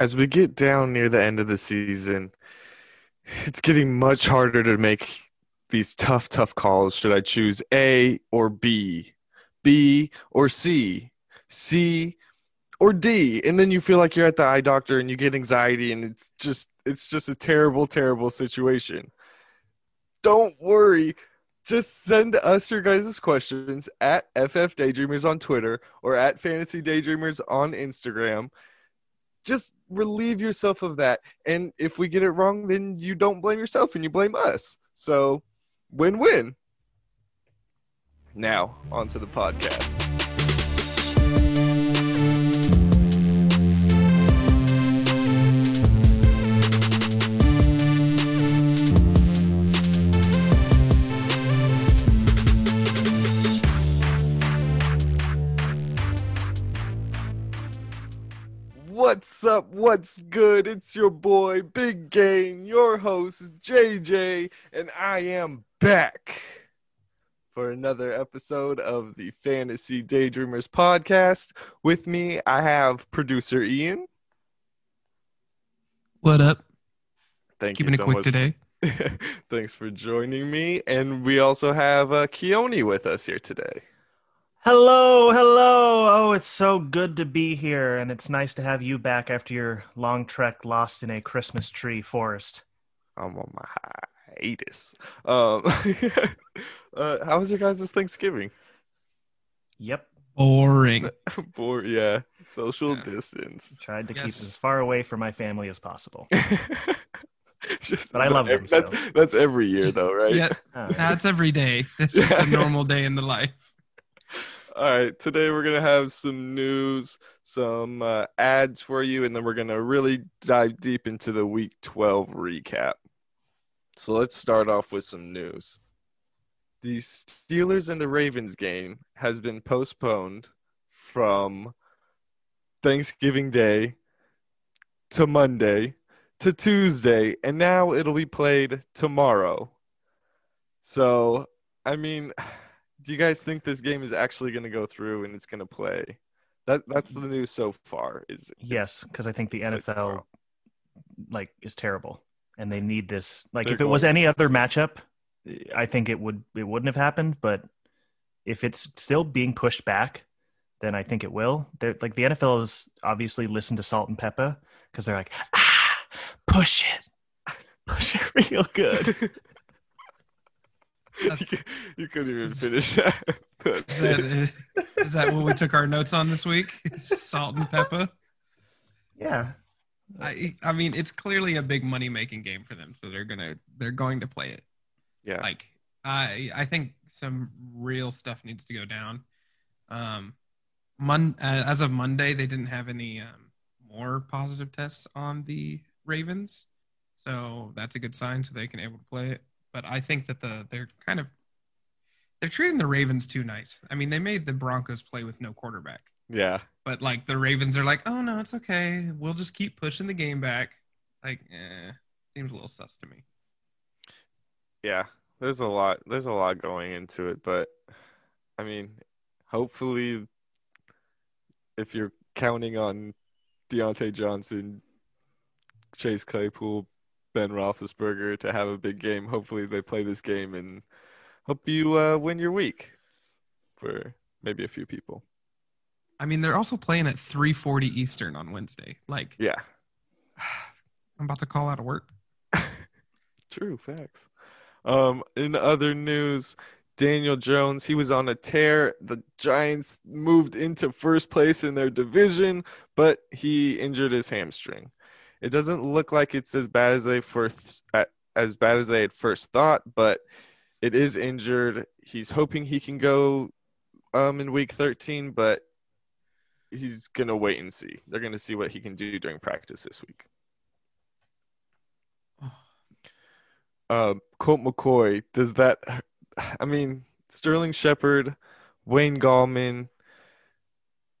as we get down near the end of the season, it's getting much harder to make these tough calls. Should I choose A or B? B or C? C or D? And then you feel like you're at the eye doctor and you get anxiety, and it's just a terrible situation. Don't worry. Just send us your guys' questions at FF Daydreamers on Twitter or at Fantasy Daydreamers on Instagram. Just relieve yourself of that. And if we get it wrong, then you don't blame yourself and you blame us. So, win-win. Now, on to the podcast. What's up? What's good? It's your boy, Big Game, your host, JJ, and I am back for another episode of the Fantasy Daydreamers podcast. With me, I have producer Ian. What up? Thank you so much. Keeping it quick today. Thanks for joining me. And we also have Keone with us here today. Hello. Oh, it's so good to be here, and it's nice to have you back after your long trek lost in a Christmas tree forest. I'm on my hiatus. How was your guys' Thanksgiving? Yep. Boring. Yeah. Social distance. Tried to keep as far away from my family as possible. But I love them. That's every year, though, right? Yeah, that's every day. It's just a normal day in the life. All right, today we're going to have some news, some ads for you, and then we're going to really dive deep into the Week 12 recap. So let's start off with some news. The Steelers and the Ravens game has been postponed from Thanksgiving Day to Monday to Tuesday, and now it'll be played tomorrow. So, I mean, do you guys think this game is actually going to go through and it's going to play? That's the news so far. Yes, because I think the NFL is terrible, and they need this. If it was any other matchup, I think it wouldn't have happened. But if it's still being pushed back, then I think it will. The NFL has obviously listened to Salt and Peppa, because they're like, push it real good. You couldn't even finish that. Is that what we took our notes on this week? Salt and Peppa? Yeah. I mean, it's clearly a big money-making game for them, so they're going to play it. Yeah. I think some real stuff needs to go down. As of Monday, they didn't have any more positive tests on the Ravens, so that's a good sign. So they can able to play it. But I think that they're treating the Ravens too nice. I mean, they made the Broncos play with no quarterback. Yeah. But the Ravens are like, oh no, it's okay. We'll just keep pushing the game back. Seems a little sus to me. Yeah, there's a lot going into it, but I mean, hopefully, if you're counting on Deontay Johnson, Chase Claypool, Ben Roethlisberger to have a big game, hopefully they play this game and hope you win your week for maybe a few people. I mean, they're also playing at 3:40 Eastern on Wednesday. Yeah. I'm about to call out of work. True facts. In other news, Daniel Jones, he was on a tear. The Giants moved into first place in their division, but he injured his hamstring. It doesn't look like it's as bad as they had first thought, but it is injured. He's hoping he can go in Week 13, but he's going to wait and see. They're going to see what he can do during practice this week. Colt McCoy, Sterling Shepard, Wayne Gallman,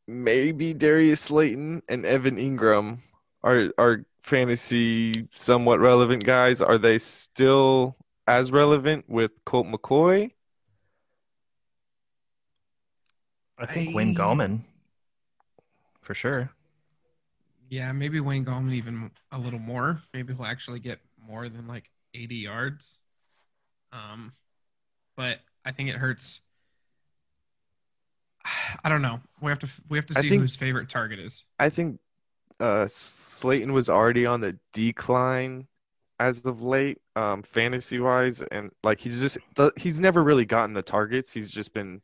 maybe Darius Slayton, and Evan Ingram – Are fantasy somewhat relevant guys? Are they still as relevant with Colt McCoy? I think Wayne Gallman, for sure. Yeah, maybe Wayne Gallman even a little more. Maybe he'll actually get more than like 80 yards. But I think it hurts. I don't know. We have to see whose favorite target is. I think Slayton was already on the decline as of late, fantasy wise, and like he's never really gotten the targets. He's just been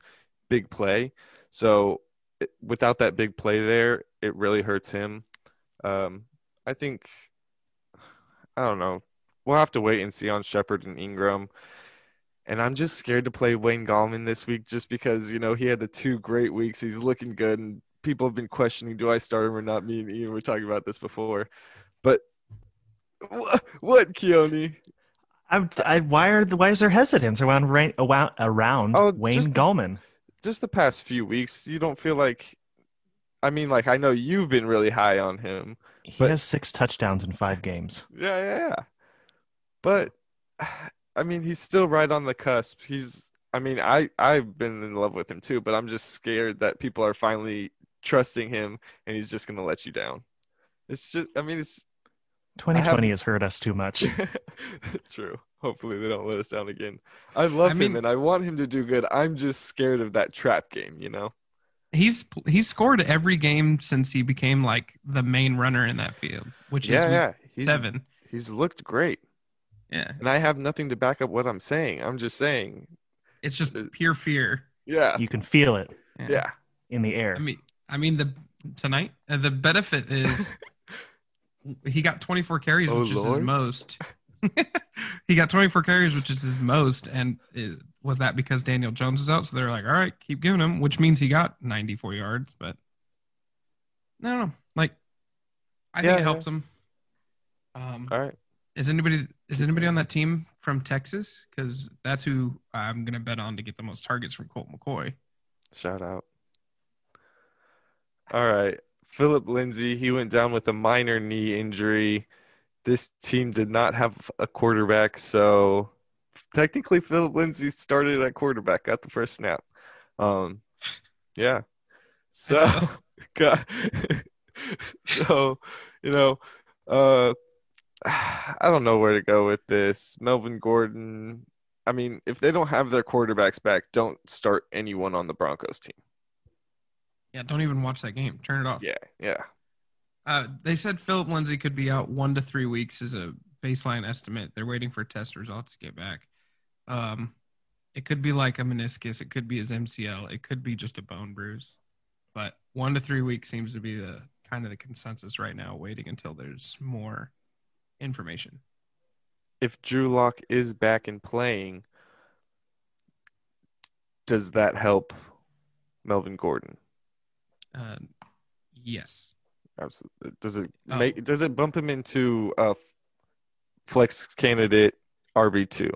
big play. So without that big play there, it really hurts him. I don't know. We'll have to wait and see on Shepard and Ingram. And I'm just scared to play Wayne Gallman this week just because, you know, he had the two great weeks. He's looking good, and people have been questioning, do I start him or not? Me and Ian were talking about this before. But what Keone? Why is there hesitance around Wayne Gallman? Just the past few weeks, you don't feel like – I mean, like, I know you've been really high on him. He has 6 touchdowns in 5 games. Yeah. But, I mean, he's still right on the cusp. I've been in love with him too, but I'm just scared that people are finally trusting him and he's just going to let you down. It's 2020 has hurt us too much. True. Hopefully they don't let us down again. I love him and I want him to do good. I'm just scared of that trap game, you know? He's scored every game since he became like the main runner in that field, which is week 7. He's looked great. Yeah. And I have nothing to back up what I'm saying. I'm just saying. It's just pure fear. Yeah. You can feel it. Yeah. In the air. I mean the benefit is he got 24 carries, which is his most. He got 24 carries, which is his most, and was that because Daniel Jones is out? So they're like, all right, keep giving him, which means he got 94 yards, but no. Like I think it helps him. All right. Is anybody on that team from Texas? Because that's who I'm going to bet on to get the most targets from Colt McCoy. Shout out. All right. Philip Lindsay, he went down with a minor knee injury. This team did not have a quarterback, so technically Philip Lindsay started at quarterback, got the first snap. Yeah. So, God. So, you know, I don't know where to go with this. Melvin Gordon, I mean, if they don't have their quarterbacks back, don't start anyone on the Broncos team. Yeah, don't even watch that game. Turn it off. Yeah. They said Philip Lindsay could be out 1 to 3 weeks as a baseline estimate. They're waiting for test results to get back. It could be like a meniscus. It could be his MCL. It could be just a bone bruise. But 1 to 3 weeks seems to be the kind of the consensus right now, waiting until there's more information. If Drew Lock is back and playing, does that help Melvin Gordon? Yes. Absolutely. Does it bump him into a flex candidate RB2?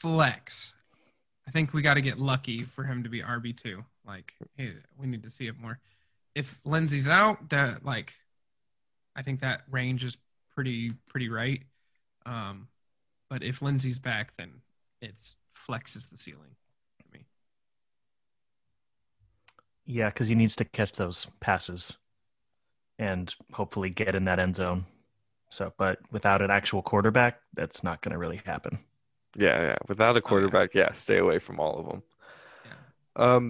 Flex. I think we got to get lucky for him to be RB2. Like, hey, we need to see it more. If Lindsay's out, I think that range is pretty right. But if Lindsay's back, then it's flexes the ceiling to me. Yeah, because he needs to catch those passes and hopefully get in that end zone. So, but without an actual quarterback, that's not going to really happen. Yeah. Without a quarterback, stay away from all of them. Yeah.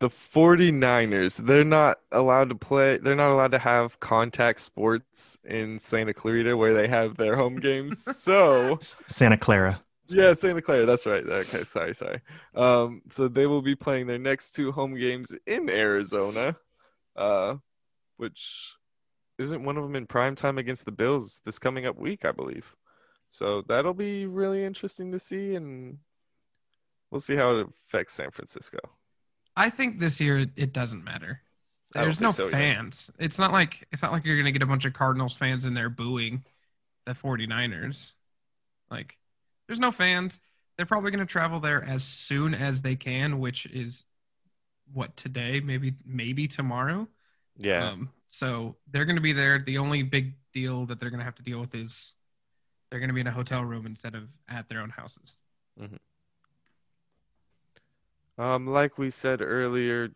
The 49ers, they're not allowed to play. They're not allowed to have contact sports in Santa Clarita where they have their home games. So Santa Clara. Yeah, Santa Clara. That's right. Okay, sorry. So they will be playing their next 2 home games in Arizona, which isn't one of them in primetime against the Bills this coming up week, I believe. So that'll be really interesting to see, and we'll see how it affects San Francisco. I think this year it doesn't matter. There's no fans. Either. It's not like you're going to get a bunch of Cardinals fans in there booing the 49ers. Like, there's no fans. They're probably going to travel there as soon as they can, which is what, today, maybe tomorrow. Yeah. So they're going to be there. The only big deal that they're going to have to deal with is they're going to be in a hotel room instead of at their own houses. Mm-hmm. Like we said earlier,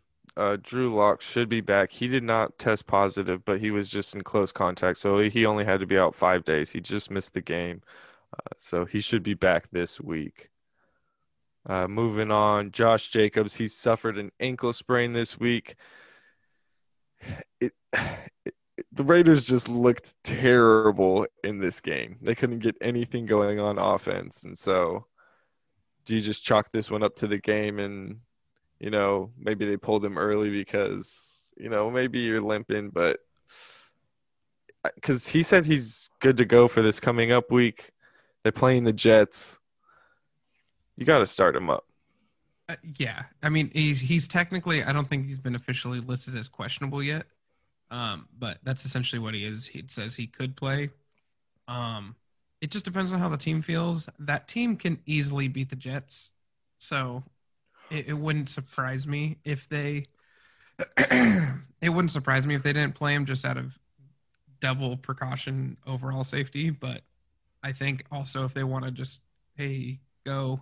Drew Lock should be back. He did not test positive, but he was just in close contact, so he only had to be out 5 days. He just missed the game, so he should be back this week. Moving on, Josh Jacobs, he suffered an ankle sprain this week. The Raiders just looked terrible in this game. They couldn't get anything going on offense, and so do you just chalk this one up to the game and, you know, maybe they pulled him early because, you know, maybe you're limping, but because he said he's good to go for this coming up week. They're playing the Jets. You got to start him up. Yeah. I mean, he's technically, I don't think he's been officially listed as questionable yet. But that's essentially what he is. It says he could play. It just depends on how the team feels. That team can easily beat the Jets. So it wouldn't surprise me if they, it wouldn't surprise me if they didn't play him just out of double precaution, overall safety. But I think also if they want to just, hey, go,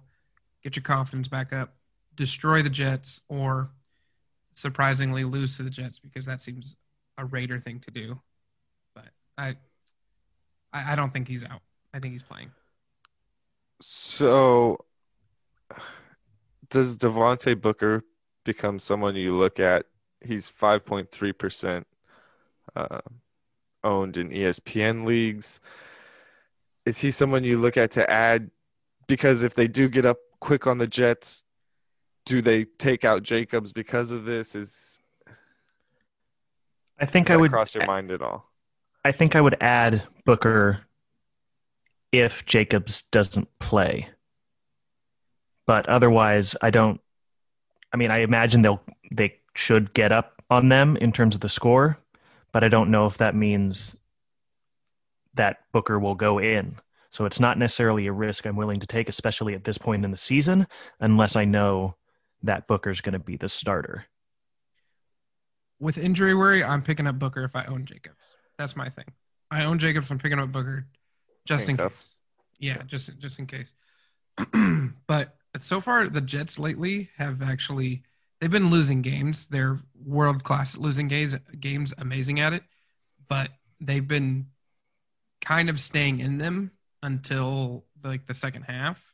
get your confidence back up, destroy the Jets, or surprisingly lose to the Jets, because that seems a Raider thing to do. But I don't think he's out. I think he's playing. So does Devontae Booker become someone you look at? He's 5.3% owned in ESPN leagues. Is he someone you look at to add? Because if they do get up quick on the Jets, do they take out Jacobs because of this? I think I would cross your mind at all. I think I would add Booker if Jacobs doesn't play. But otherwise, I imagine they should get up on them in terms of the score, but I don't know if that means that Booker will go in. So it's not necessarily a risk I'm willing to take, especially at this point in the season, unless I know that Booker's going to be the starter. With injury worry, I'm picking up Booker if I own Jacobs. That's my thing. I own Jacobs, I'm picking up Booker just in case. Yeah, just in case. But so far, the Jets lately have actually – they've been losing games. They're world-class at losing games, amazing at it. But they've been kind of staying in them until the second half.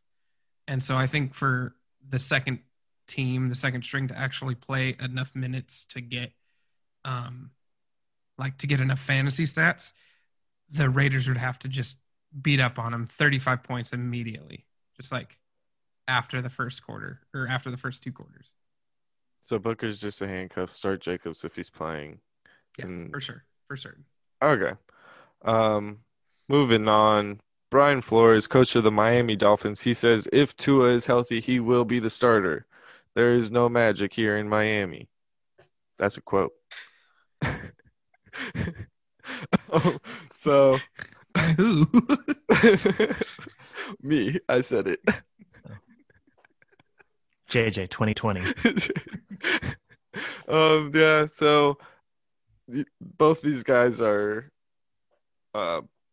And so I think for the second team, the second string, to actually play enough minutes to get to get enough fantasy stats, the Raiders would have to just beat up on him 35 points immediately, just after the first quarter or after the first two quarters. So Booker's just a handcuff. Start Jacobs if he's playing. Yeah, for sure. For certain. Okay. Moving on. Brian Flores, coach of the Miami Dolphins, he says if Tua is healthy, he will be the starter. There is no magic here in Miami. That's a quote. So who? Me. I said it. JJ 2020. Yeah, so both these guys are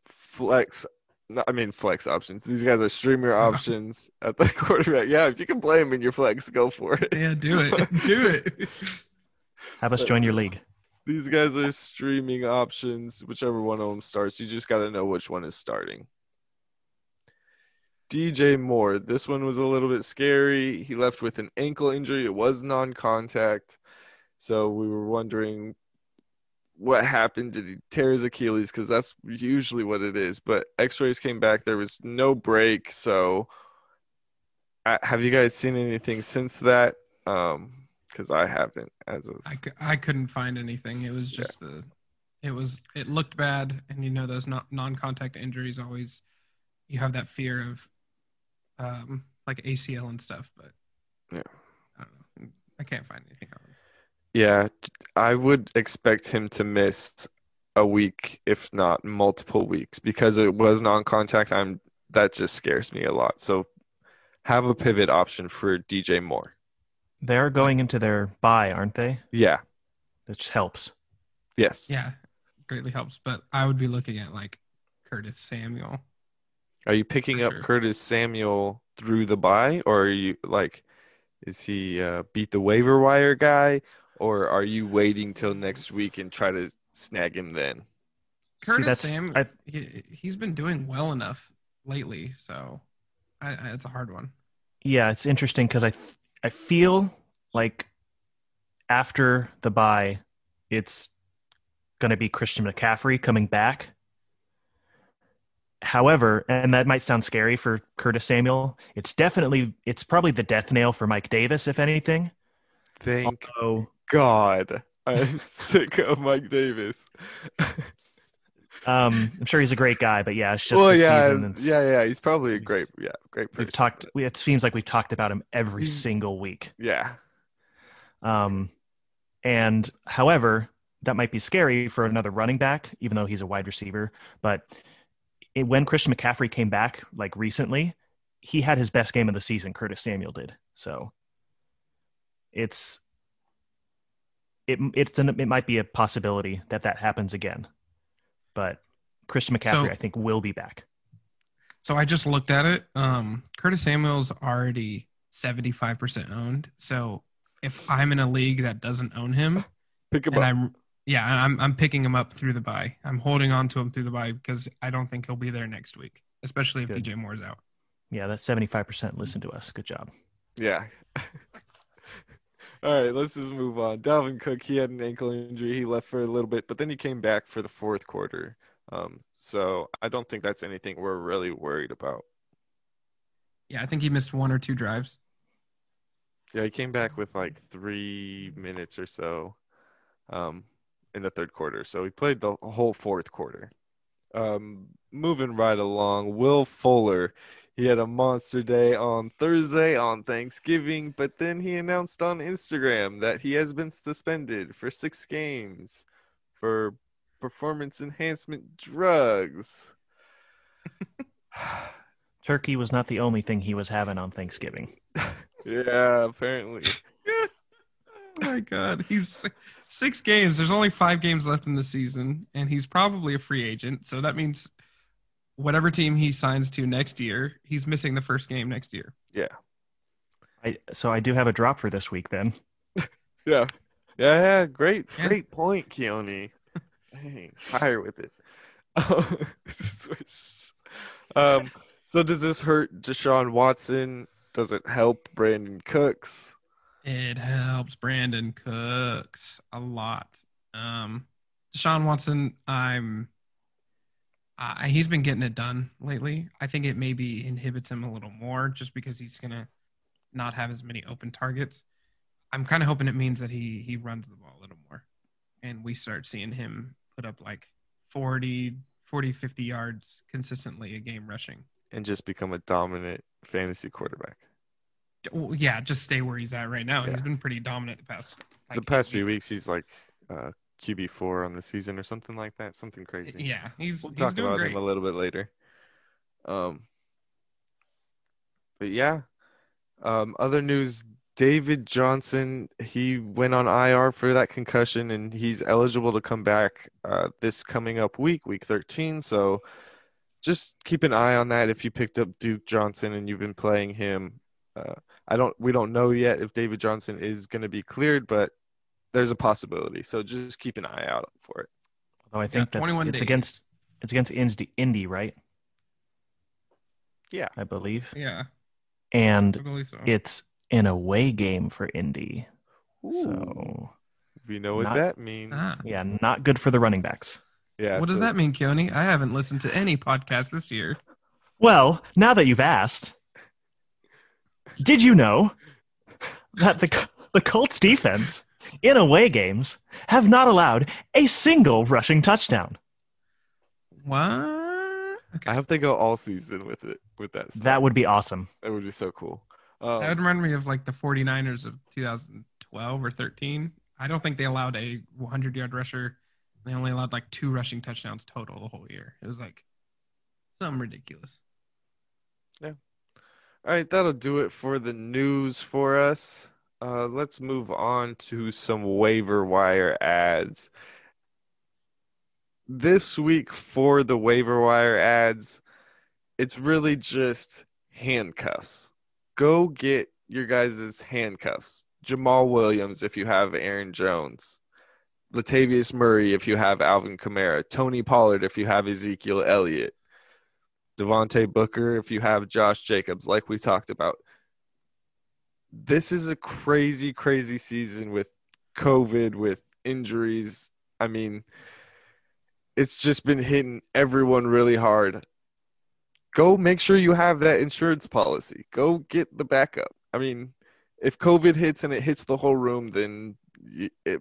flex options. These guys are streamer options at the quarterback. Yeah, if you can play them in your flex, go for it. Yeah, do it. Have us join your league. These guys are streaming options. Whichever one of them starts, you just got to know which one is starting. DJ Moore. This one was a little bit scary. He left with an ankle injury. It was non-contact. So we were wondering what happened. Did he tear his Achilles? Because that's usually what it is. But x-rays came back. There was no break. So have you guys seen anything since that? Because I haven't. I couldn't find anything. It was just it looked bad. And you know, those non-contact injuries, always you have that fear of ACL and stuff. But yeah, I don't know. I can't find anything on it. Yeah, I would expect him to miss a week, if not multiple weeks, because it was non-contact. That just scares me a lot. So have a pivot option for DJ Moore. They're going into their bye, aren't they? Yeah. Which helps. Yes. Yeah, greatly helps. But I would be looking at Curtis Samuel. Are you picking up Curtis Samuel through the bye, or are you is he beat the waiver wire guy? Or are you waiting till next week and try to snag him then? Curtis Samuel, he's been doing well enough lately, so it's a hard one. Yeah, it's interesting because I feel like after the bye, it's going to be Christian McCaffrey coming back. However, and that might sound scary for Curtis Samuel, it's probably the death nail for Mike Davis, if anything. Although, God, I'm sick of Mike Davis. I'm sure he's a great guy, but yeah, it's just season. He's probably a great person. It seems like we've talked about him every single week. Yeah. And however, that might be scary for another running back, even though he's a wide receiver. But when Christian McCaffrey came back, like recently, he had his best game of the season. Curtis Samuel did. So it might be a possibility that happens again. But Christian McCaffrey, I think, will be back. So I just looked at it. Curtis Samuel's already 75% owned. So if I'm in a league that doesn't own him, pick him up. I'm picking him up through the bye. I'm holding on to him through the bye because I don't think he'll be there next week, especially if DJ Moore's out. Yeah, that's 75%. Listen to us. Good job. Yeah. All right, let's just move on. Dalvin Cook, he had an ankle injury. He left for a little bit, but then he came back for the fourth quarter. So I don't think that's anything we're really worried about. Yeah, I think he missed one or two drives. Yeah, he came back with like 3 minutes or so in the third quarter. So he played the whole fourth quarter. Moving right along, Will Fuller. He had a monster day on Thursday on Thanksgiving, but then he announced on Instagram that he has been suspended for 6 games for performance enhancement drugs. Turkey was not the only thing he was having on Thanksgiving. Yeah, apparently. Oh my God, he's 6 games. There's only 5 games left in the season, and he's probably a free agent, so that means whatever team he signs to next year, he's missing the first game next year. Yeah. So I do have a drop for this week then. Yeah. Yeah. Great point, Keone. Dang, fire with it. So does this hurt Deshaun Watson? Does it help Brandon Cooks? It helps Brandon Cooks a lot. Deshaun Watson, he's been getting it done lately. I think it maybe inhibits him a little more just because he's going to not have as many open targets. I'm kind of hoping it means that he runs the ball a little more and we start seeing him put up like 50 yards consistently a game rushing. And just become a dominant fantasy quarterback. Well, yeah, just stay where he's at right now. Yeah. He's been pretty dominant the past few weeks. He's like QB4 on the season or something like that. Something crazy. Yeah, we'll talk about him a little bit later. But yeah. Other news, David Johnson, he went on IR for that concussion and he's eligible to come back this coming up week 13. So just keep an eye on that if you picked up Duke Johnson and you've been playing him. We don't know yet if David Johnson is going to be cleared, but there's a possibility, so just keep an eye out for it. Although I think it's against Indy, right? Yeah, I believe. Yeah, and I believe so. It's an away game for Indy, so we know what that means. Yeah, not good for the running backs. Yeah. What does that mean, Keone? I haven't listened to any podcast this year. Well, now that you've asked, did you know that the Colts defense in away games have not allowed a single rushing touchdown? What? Okay. I hope they go all season with that. Stuff. That would be awesome. That would be so cool. That would remind me of like the 49ers of 2012 or 13. I don't think they allowed a 100-yard rusher. They only allowed like 2 rushing touchdowns total the whole year. It was like something ridiculous. Yeah. All right, that'll do it for the news for us. Let's move on to some waiver wire ads. This week for the waiver wire ads, it's really just handcuffs. Go get your guys' handcuffs. Jamal Williams if you have Aaron Jones, Latavius Murray if you have Alvin Kamara, Tony Pollard if you have Ezekiel Elliott, Devontae Booker if you have Josh Jacobs, like we talked about. This is a crazy, crazy season with COVID, with injuries. I mean, it's just been hitting everyone really hard. Go make sure you have that insurance policy. Go get the backup. I mean, if COVID hits and it hits the whole room, then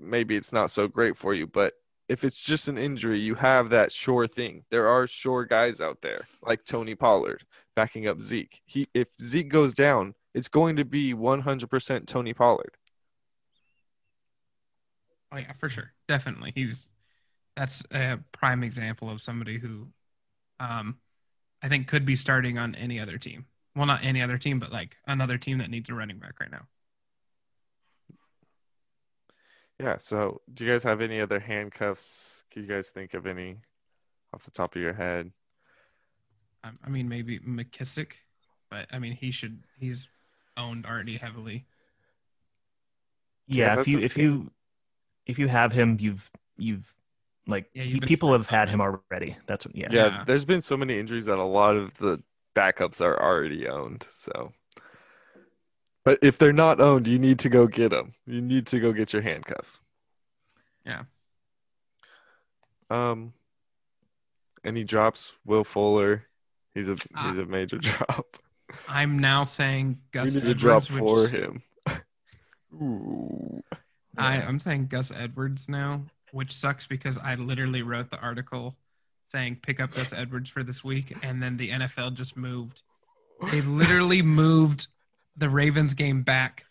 maybe it's not so great for you. But if it's just an injury, you have that sure thing. There are sure guys out there like Tony Pollard backing up Zeke. If Zeke goes down, it's going to be 100% Tony Pollard. Oh, yeah, for sure. Definitely. That's a prime example of somebody who I think could be starting on any other team. Well, not any other team, but like another team that needs a running back right now. Yeah, so do you guys have any other handcuffs? Can you guys think of any off the top of your head? I mean, maybe McKissick, but I mean, he's owned already heavily. Yeah, if you have him, people have had him already. That's what, yeah. Yeah, there's been so many injuries that a lot of the backups are already owned. So, but if they're not owned, you need to go get them. You need to go get your handcuff. Yeah. Any drops? Will Fuller. He's a major drop. I'm now saying Gus Edwards. You need Edwards, to drop for him. Ooh. I'm saying Gus Edwards now, which sucks because I literally wrote the article saying pick up Gus Edwards for this week, and then the NFL just moved. They literally moved the Ravens game back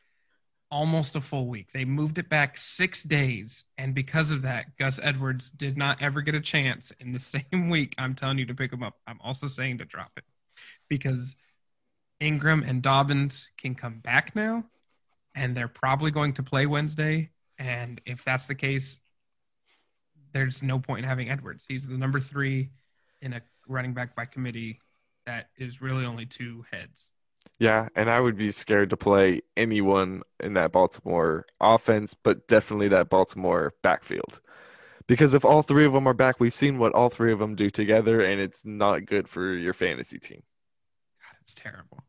almost a full week. They moved it back 6 days, and because of that, Gus Edwards did not ever get a chance in the same week. I'm telling you to pick him up. I'm also saying to drop it because Ingram and Dobbins can come back now, and they're probably going to play Wednesday, and if that's the case, there's no point in having Edwards. He's the number 3 in a running back by committee that is really only 2 heads. Yeah, and I would be scared to play anyone in that Baltimore offense, but definitely that Baltimore backfield. Because if all 3 of them are back, we've seen what all 3 of them do together, and it's not good for your fantasy team. God, it's terrible.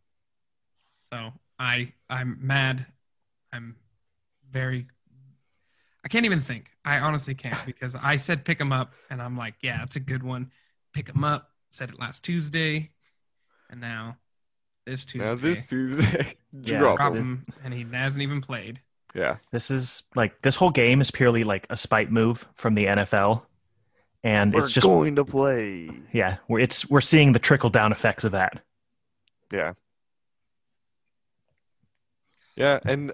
So I'm mad. I can't even think. I honestly can't because I said pick him up, and I'm like, yeah, it's a good one. Pick him up. Said it last Tuesday, and now this Tuesday. Drop him, and he hasn't even played. Yeah. This whole game is purely like a spite move from the NFL, and it's just going to play. Yeah, we're seeing the trickle down effects of that. Yeah. Yeah, and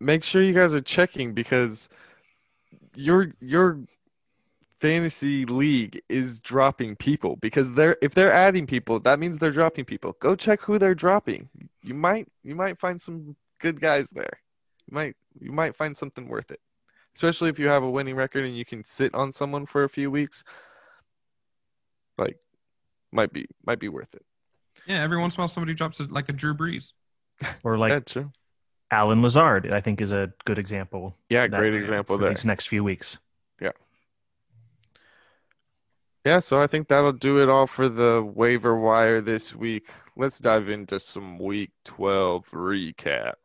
make sure you guys are checking because your fantasy league is dropping people because if they're adding people, that means they're dropping people. Go check who they're dropping. You might find some good guys there. You might find something worth it, especially if you have a winning record and you can sit on someone for a few weeks. Like, might be worth it. Yeah, every once in a while somebody drops like a Drew Brees or like. That's true. Alan Lazard, I think, is a good example. Yeah, great example there. These next few weeks. Yeah. Yeah, so I think that'll do it all for the waiver wire this week. Let's dive into some Week 12 recap.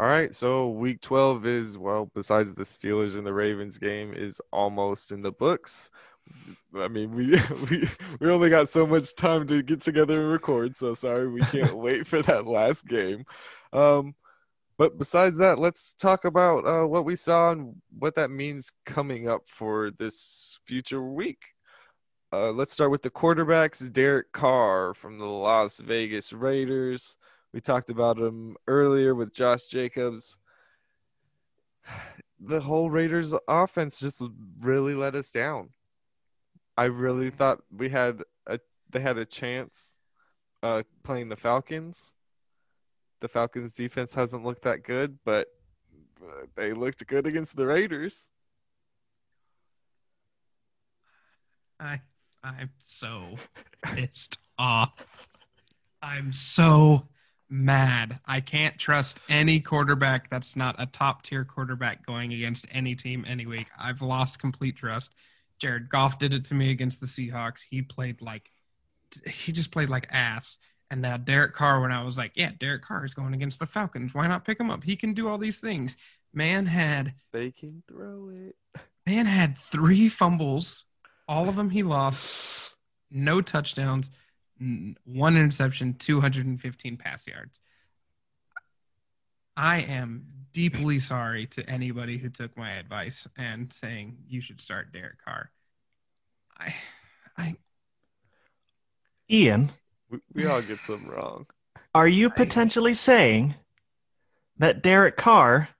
All right, so Week 12 is, well, besides the Steelers and the Ravens game, is almost in the books. I mean, we only got so much time to get together and record, so sorry, we can't wait for that last game. But besides that, let's talk about what we saw and what that means coming up for this future week. Let's start with the quarterbacks. Derek Carr from the Las Vegas Raiders. We talked about him earlier with Josh Jacobs. The whole Raiders offense just really let us down. I really thought they had a chance playing the Falcons. The Falcons' defense hasn't looked that good, but they looked good against the Raiders. I'm so pissed off. I'm so mad. I can't trust any quarterback that's not a top-tier quarterback going against any team any week. I've lost complete trust. Jared Goff did it to me against the Seahawks. He just played like ass. And now Derek Carr, when I was like, yeah, Derek Carr is going against the Falcons. Why not pick him up? He can do all these things. They can throw it. Man had 3 fumbles. All of them he lost. No touchdowns. 1 interception, 215 pass yards. I am deeply sorry to anybody who took my advice and saying you should start Derek Carr. Ian. We all get some wrong. Are you potentially saying that Derek Carr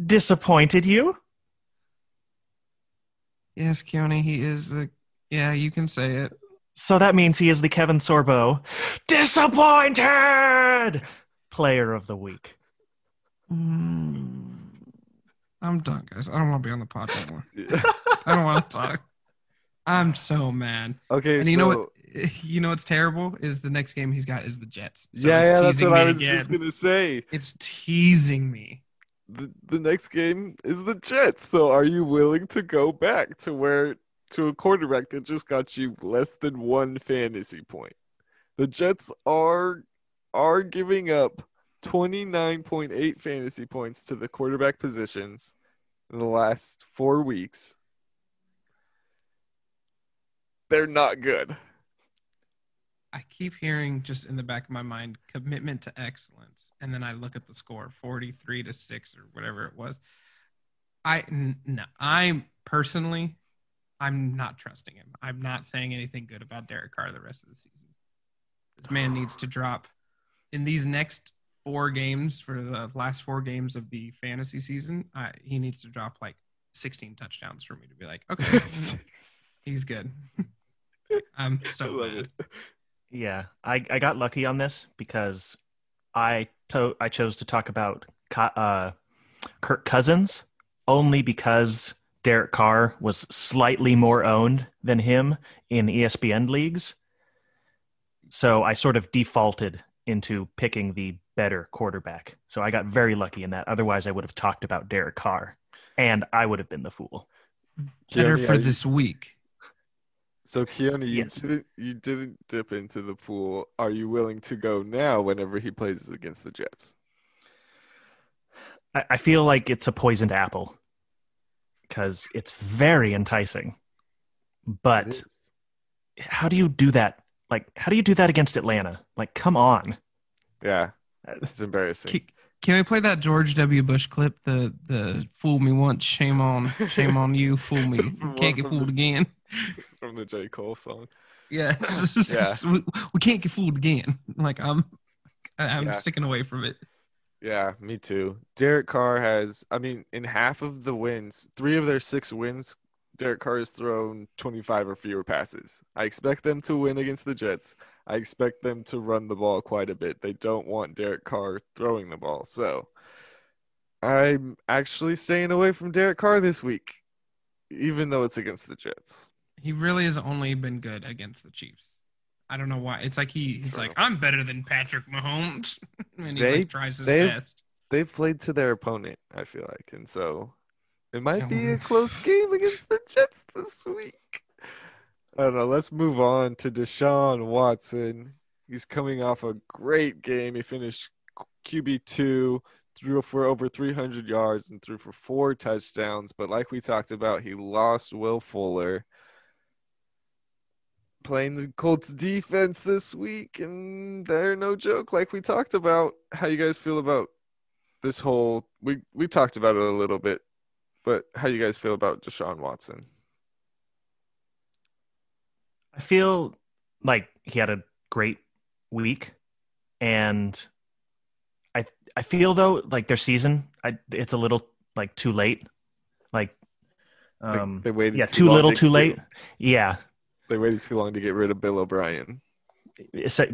disappointed you? Yes, Keone, he is the... Yeah, you can say it. So that means he is the Kevin Sorbo disappointed player of the week. I'm done, guys. I don't want to be on the pod anymore. Yeah. I don't want to talk. I'm so mad. Okay, and you know what's terrible is the next game he's got is the Jets. So yeah, that's what I was just gonna say. It's teasing me. The next game is the Jets. So are you willing to go back to a quarterback that just got you less than 1 fantasy point? The Jets are giving up 29.8 fantasy points to the quarterback positions in the last 4 weeks. They're not good. I keep hearing just in the back of my mind, commitment to excellence. And then I look at the score, 43-6 or whatever it was. I'm not trusting him. I'm not saying anything good about Derek Carr the rest of the season. This man needs to drop in these next 4 games for the last 4 games of the fantasy season. He needs to drop like 16 touchdowns for me to be like, okay, he's good. I'm so glad. Yeah, I got lucky on this because I chose to talk about Kirk Cousins only because Derek Carr was slightly more owned than him in ESPN leagues. So I sort of defaulted into picking the better quarterback. So I got very lucky in that. Otherwise, I would have talked about Derek Carr, and I would have been the fool. Better for this week. So, Keone, you didn't dip into the pool. Are you willing to go now whenever he plays against the Jets? I feel like it's a poisoned apple because it's very enticing. But how do you do that? Like, how do you do that against Atlanta? Like, come on. Yeah, it's embarrassing. Can we play that George W. Bush clip? The fool me once, shame on you, fool me, can't get fooled again. From the J. Cole song. Yeah, yeah. We can't get fooled again. Like I'm sticking away from it. Yeah, me too. Derek Carr has, in half of the wins, 3 of their 6 wins, Derek Carr has thrown 25 or fewer passes. I expect them to win against the Jets. I expect them to run the ball quite a bit. They don't want Derek Carr throwing the ball. So I'm actually staying away from Derek Carr this week, even though it's against the Jets. He really has only been good against the Chiefs. I don't know why. It's like he's like, I'm better than Patrick Mahomes. And he tries his best. They've played to their opponent, I feel like. And so it might be a close game against the Jets this week. I don't know. Let's move on to Deshaun Watson. He's coming off a great game. He finished QB2, threw for over 300 yards and threw for 4 touchdowns. But like we talked about, he lost Will Fuller. Playing the Colts defense this week, and they're no joke. Like we talked about, how you guys feel about this whole – we talked about it a little bit, but how you guys feel about Deshaun Watson? I feel like he had a great week, and I feel, though, like their season, it's a little, like, too late. Like, they waited too late. Yeah. They waited too long to get rid of Bill O'Brien.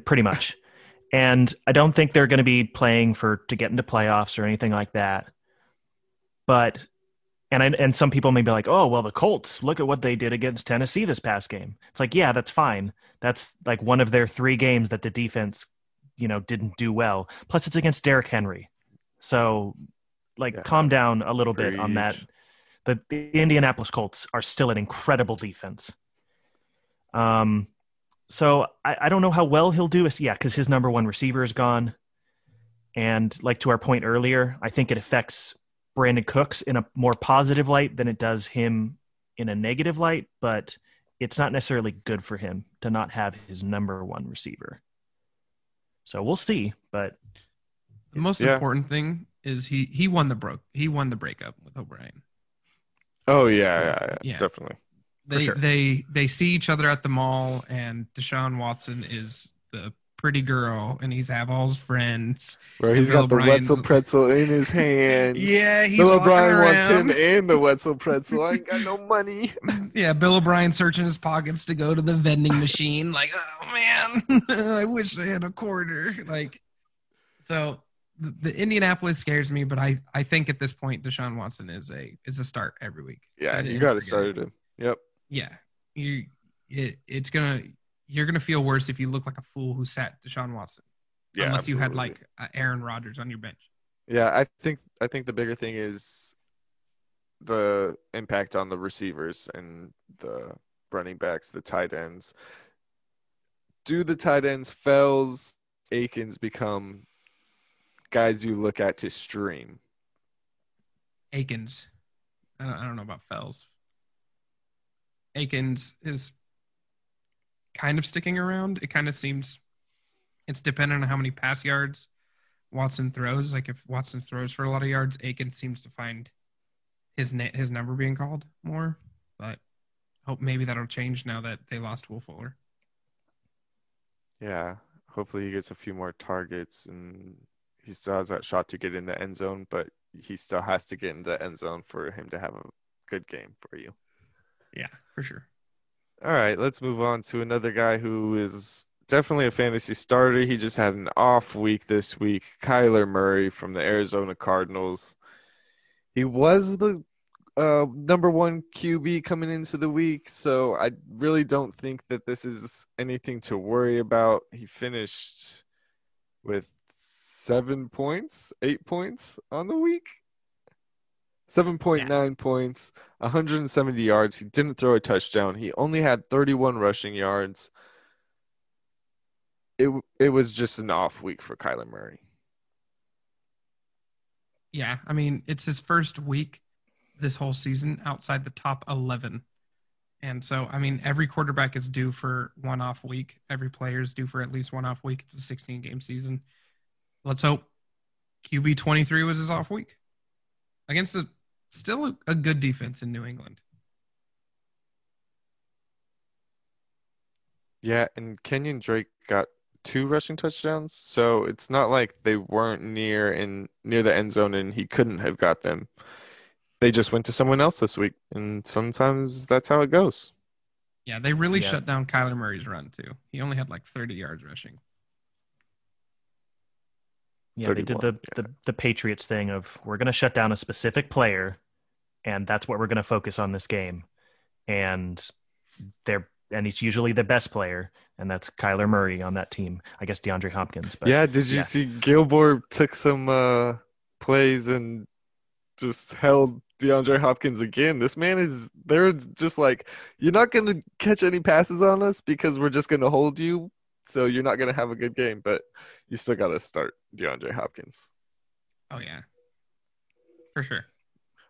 Pretty much. And I don't think they're going to be playing to get into playoffs or anything like that. But, and some people may be like, oh, well, the Colts, look at what they did against Tennessee this past game. It's like, yeah, that's fine. That's like one of their 3 games that the defense you know, didn't do well. Plus it's against Derrick Henry. So like, calm down a little bit on that. The Indianapolis Colts are still an incredible defense. So I don't know how well he'll do. Yeah, because his number one receiver is gone. And like to our point earlier, I think it affects Brandon Cooks in a more positive light than it does him in a negative light. But it's not necessarily good for him to not have his number one receiver. So we'll see. But the most important thing is he won the breakup with O'Brien. Oh yeah, definitely. They see each other at the mall, and Deshaun Watson is the pretty girl, and he's Havol's friends. Bro, he's got the Wetzel pretzel in his hand. Yeah, he's Bill O'Brien wants him and the Wetzel pretzel. I ain't got no money. Yeah, Bill O'Brien searching his pockets to go to the vending machine. Like, oh man, I wish I had a quarter. Like, so the Indianapolis scares me, but I think at this point Deshaun Watson is a start every week. Yeah, you got to start him. Yep. Yeah, you're gonna feel worse if you look like a fool who sat Deshaun Watson, unless absolutely. You had like Aaron Rodgers on your bench. Yeah, I think the bigger thing is the impact on the receivers and the running backs, the tight ends. Do the tight ends, Fells, Akins become guys you look at to stream? Akins, I don't know about Fells. Akins is kind of sticking around. It kind of seems it's dependent on how many pass yards Watson throws. Like if Watson throws for a lot of yards, Akins seems to find his number being called more. But I hope maybe that'll change now that they lost Will Fuller. Yeah, hopefully he gets a few more targets, and he still has that shot to get in the end zone, but he still has to get in the end zone for him to have a good game for you. Yeah, for sure. All right, let's move on to another guy who is definitely a fantasy starter. He just had an off week this week. Kyler Murray from the Arizona Cardinals. He was the number one QB coming into the week, so I really don't think that this is anything to worry about. He finished with 8 points on the week. 7.9 points, 170 yards. He didn't throw a touchdown. He only had 31 rushing yards. It was just an off week for Kyler Murray. Yeah, I mean, it's his first week this whole season outside the top 11. And so, I mean, every quarterback is due for one off week. Every player is due for at least one off week. It's a 16-game season. Let's hope QB 23 was his off week against still a good defense in New England. Yeah, and Kenyon Drake got 2 rushing touchdowns, so it's not like they weren't near the end zone and he couldn't have got them. They just went to someone else this week, and sometimes that's how it goes. Yeah, they really shut down Kyler Murray's run, too. He only had like 30 yards rushing. Yeah, they did the Patriots thing of we're going to shut down a specific player, and that's what we're going to focus on this game. And it's usually the best player, and that's Kyler Murray on that team. I guess DeAndre Hopkins. But, yeah, did you see Gilmore took some plays and just held DeAndre Hopkins again? This man they're just like, you're not going to catch any passes on us because we're just going to hold you. So you're not going to have a good game, but you still got to start DeAndre Hopkins. Oh, yeah. For sure.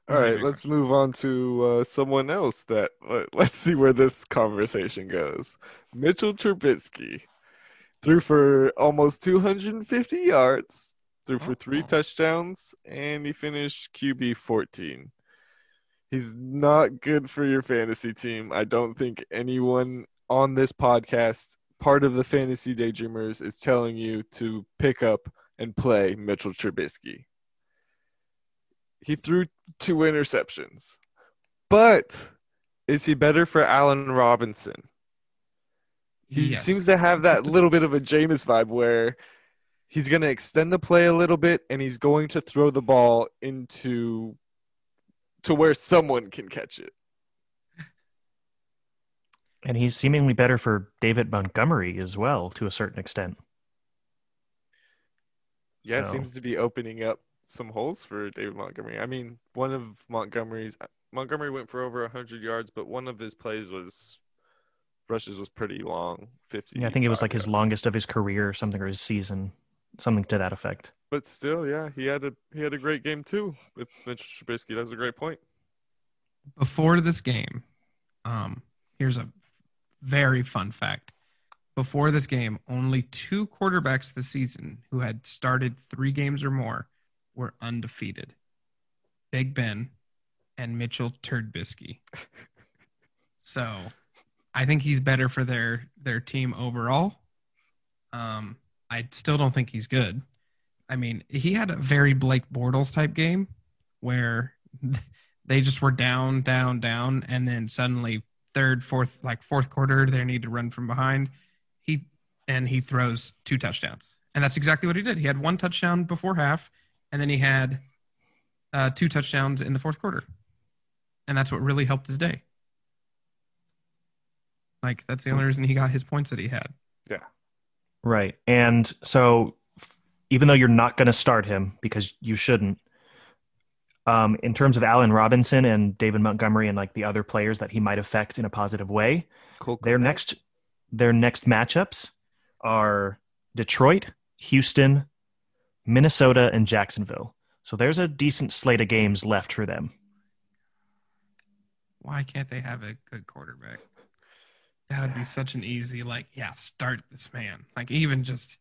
All right, let's move on to someone else that let's see where this conversation goes. Mitchell Trubisky threw for almost 250 yards, threw for 3 touchdowns, and he finished QB 14. He's not good for your fantasy team. I don't think anyone on this podcast part of the Fantasy Daydreamers is telling you to pick up and play Mitchell Trubisky. He threw 2 interceptions. But is he better for Allen Robinson? He seems to have that little bit of a Jameis vibe where he's going to extend the play a little bit and he's going to throw the ball to where someone can catch it. And he's seemingly better for David Montgomery as well, to a certain extent. Yeah, so it seems to be opening up some holes for David Montgomery. I mean, one of Montgomery went for over 100 yards, but one of his plays was rushes was pretty long, 50. Yeah, I think it was like his longest of his career or something, or his season, something to that effect. But still, yeah, he had a great game too with Mitchell Trubisky. That was a great point. Before this game, here's a very fun fact. Before this game, only two quarterbacks this season who had started 3 games or more were undefeated. Big Ben and Mitchell Trubisky. So I think he's better for their team overall. I still don't think he's good. I mean, he had a very Blake Bortles type game where they just were down, and then suddenly fourth quarter, they need to run from behind. He throws 2 touchdowns. And that's exactly what he did. He had 1 touchdown before half, and then he had 2 touchdowns in the fourth quarter. And that's what really helped his day. Like, that's the only reason he got his points that he had. Yeah. Right. And so even though you're not going to start him because you shouldn't, in terms of Allen Robinson and David Montgomery and like the other players that he might affect in a positive way, cool. Their next matchups are Detroit, Houston, Minnesota, and Jacksonville. So there's a decent slate of games left for them. Why can't they have a good quarterback? That would be such an easy, start this man. Like, even just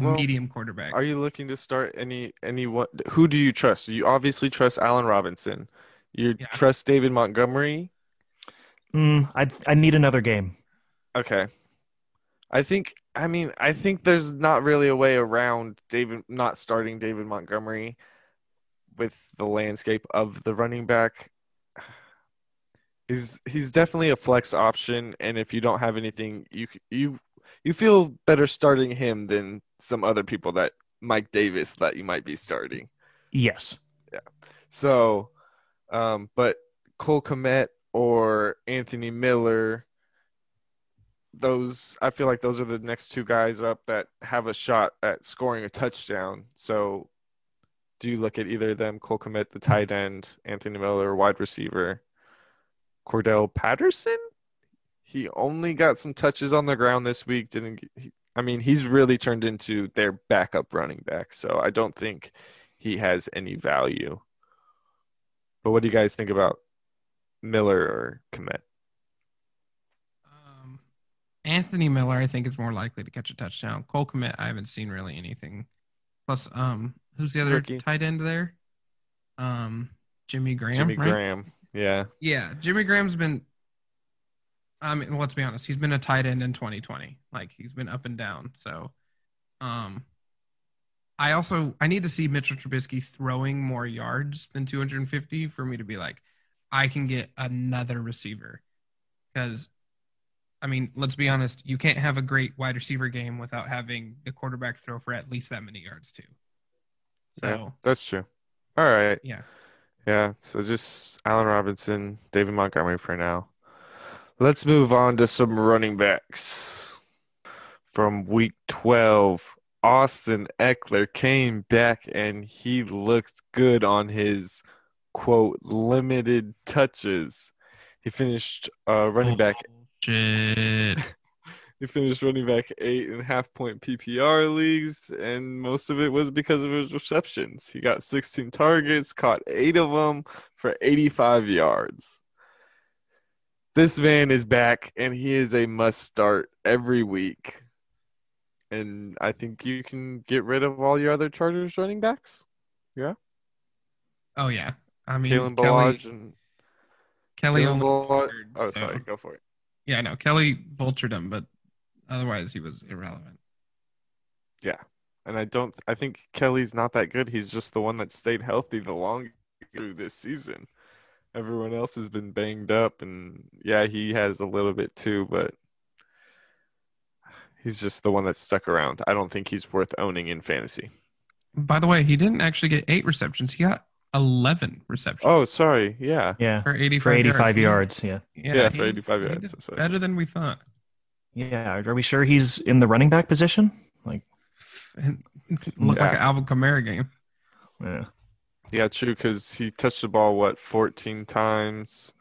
medium quarterback. Are you looking to start anyone? Who do you trust? You obviously trust Allen Robinson. You trust David Montgomery? I need another game. Okay. I think there's not really a way around not starting David Montgomery with the landscape of the running back. He's definitely a flex option, and if you don't have anything, you feel better starting him than some other people that Mike Davis that you might be starting. Yes. Yeah. So, but Cole Kmet or Anthony Miller, I feel like those are the next 2 guys up that have a shot at scoring a touchdown. So do you look at either of them, Cole Kmet, the tight end, Anthony Miller, wide receiver, Cordell Patterson? He only got some touches on the ground this week. He's really turned into their backup running back. So I don't think he has any value. But what do you guys think about Miller or Kmet? Anthony Miller, I think, is more likely to catch a touchdown. Cole Kmet, I haven't seen really anything. Plus, who's the other tight end there? Jimmy Graham. Graham, yeah. Yeah, Jimmy Graham's been. Let's be honest, he's been a tight end in 2020. Like, he's been up and down. So, I need to see Mitchell Trubisky throwing more yards than 250 for me to be like, I can get another receiver, because. Let's be honest, you can't have a great wide receiver game without having the quarterback throw for at least that many yards, too. So yeah, that's true. All right. Yeah. So just Allen Robinson, David Montgomery for now. Let's move on to some running backs. From week 12, Austin Eckler came back and he looked good on his, quote, limited touches. He finished running back. Shit. He finished running back 8 in half-point PPR leagues, and most of it was because of his receptions. He got 16 targets, caught 8 of them for 85 yards. This man is back, and he is a must-start every week. And I think you can get rid of all your other Chargers running backs. Yeah? Oh, yeah. Kalen Ballage and... Kelly only... Sorry. Go for it. Yeah, I know. Kelly vultured him, but otherwise he was irrelevant. Yeah. And I think Kelly's not that good. He's just the one that stayed healthy the longest through this season. Everyone else has been banged up, and yeah, he has a little bit too, but he's just the one that stuck around. I don't think he's worth owning in fantasy. By the way, he didn't actually get 8 receptions. He got 11 receptions. Oh, sorry. Yeah. For 85 yards. Yeah, for 85 yards. That's right. Better than we thought. Yeah. Are we sure he's in the running back position? Like, Looked like an Alvin Kamara game. Yeah. Yeah, true, because he touched the ball, 14 times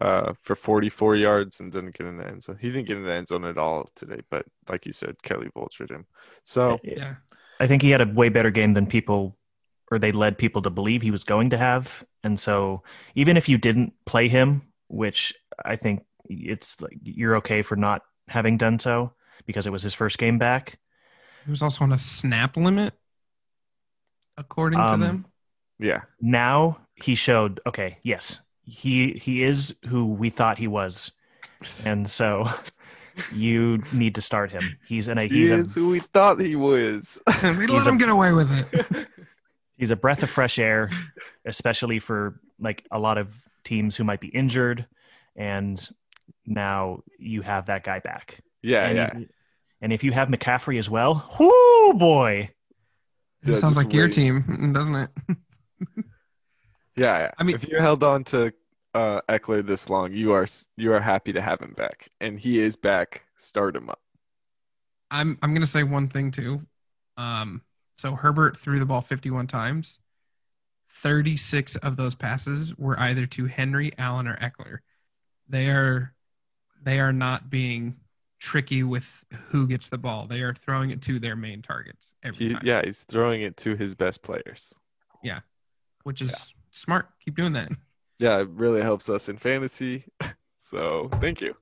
for 44 yards and didn't get in the end zone. He didn't get in the end zone at all today, but like you said, Kelly vultured him. So yeah. I think he had a way better game than people or they led people to believe he was going to have. And so even if you didn't play him, which I think it's like you're okay for not having done so because it was his first game back. He was also on a snap limit, according to them. Yeah. Now he showed, okay, yes, he is who we thought he was. And so you need to start him. He's who we thought he was. We let him get away with it. He's a breath of fresh air, especially for a lot of teams who might be injured. And now you have that guy back. Yeah. And if you have McCaffrey as well, whoo boy. It sounds like your team, doesn't it? Yeah. I mean, if you held on to Eckler this long, you are happy to have him back, and he is back. Start him up. I'm gonna say one thing too. So Herbert threw the ball 51 times. 36 of those passes were either to Henry, Allen, or Eckler. They are not being tricky with who gets the ball. They are throwing it to their main targets every time. Yeah, he's throwing it to his best players. Yeah, which is smart. Keep doing that. Yeah, it really helps us in fantasy. So thank you.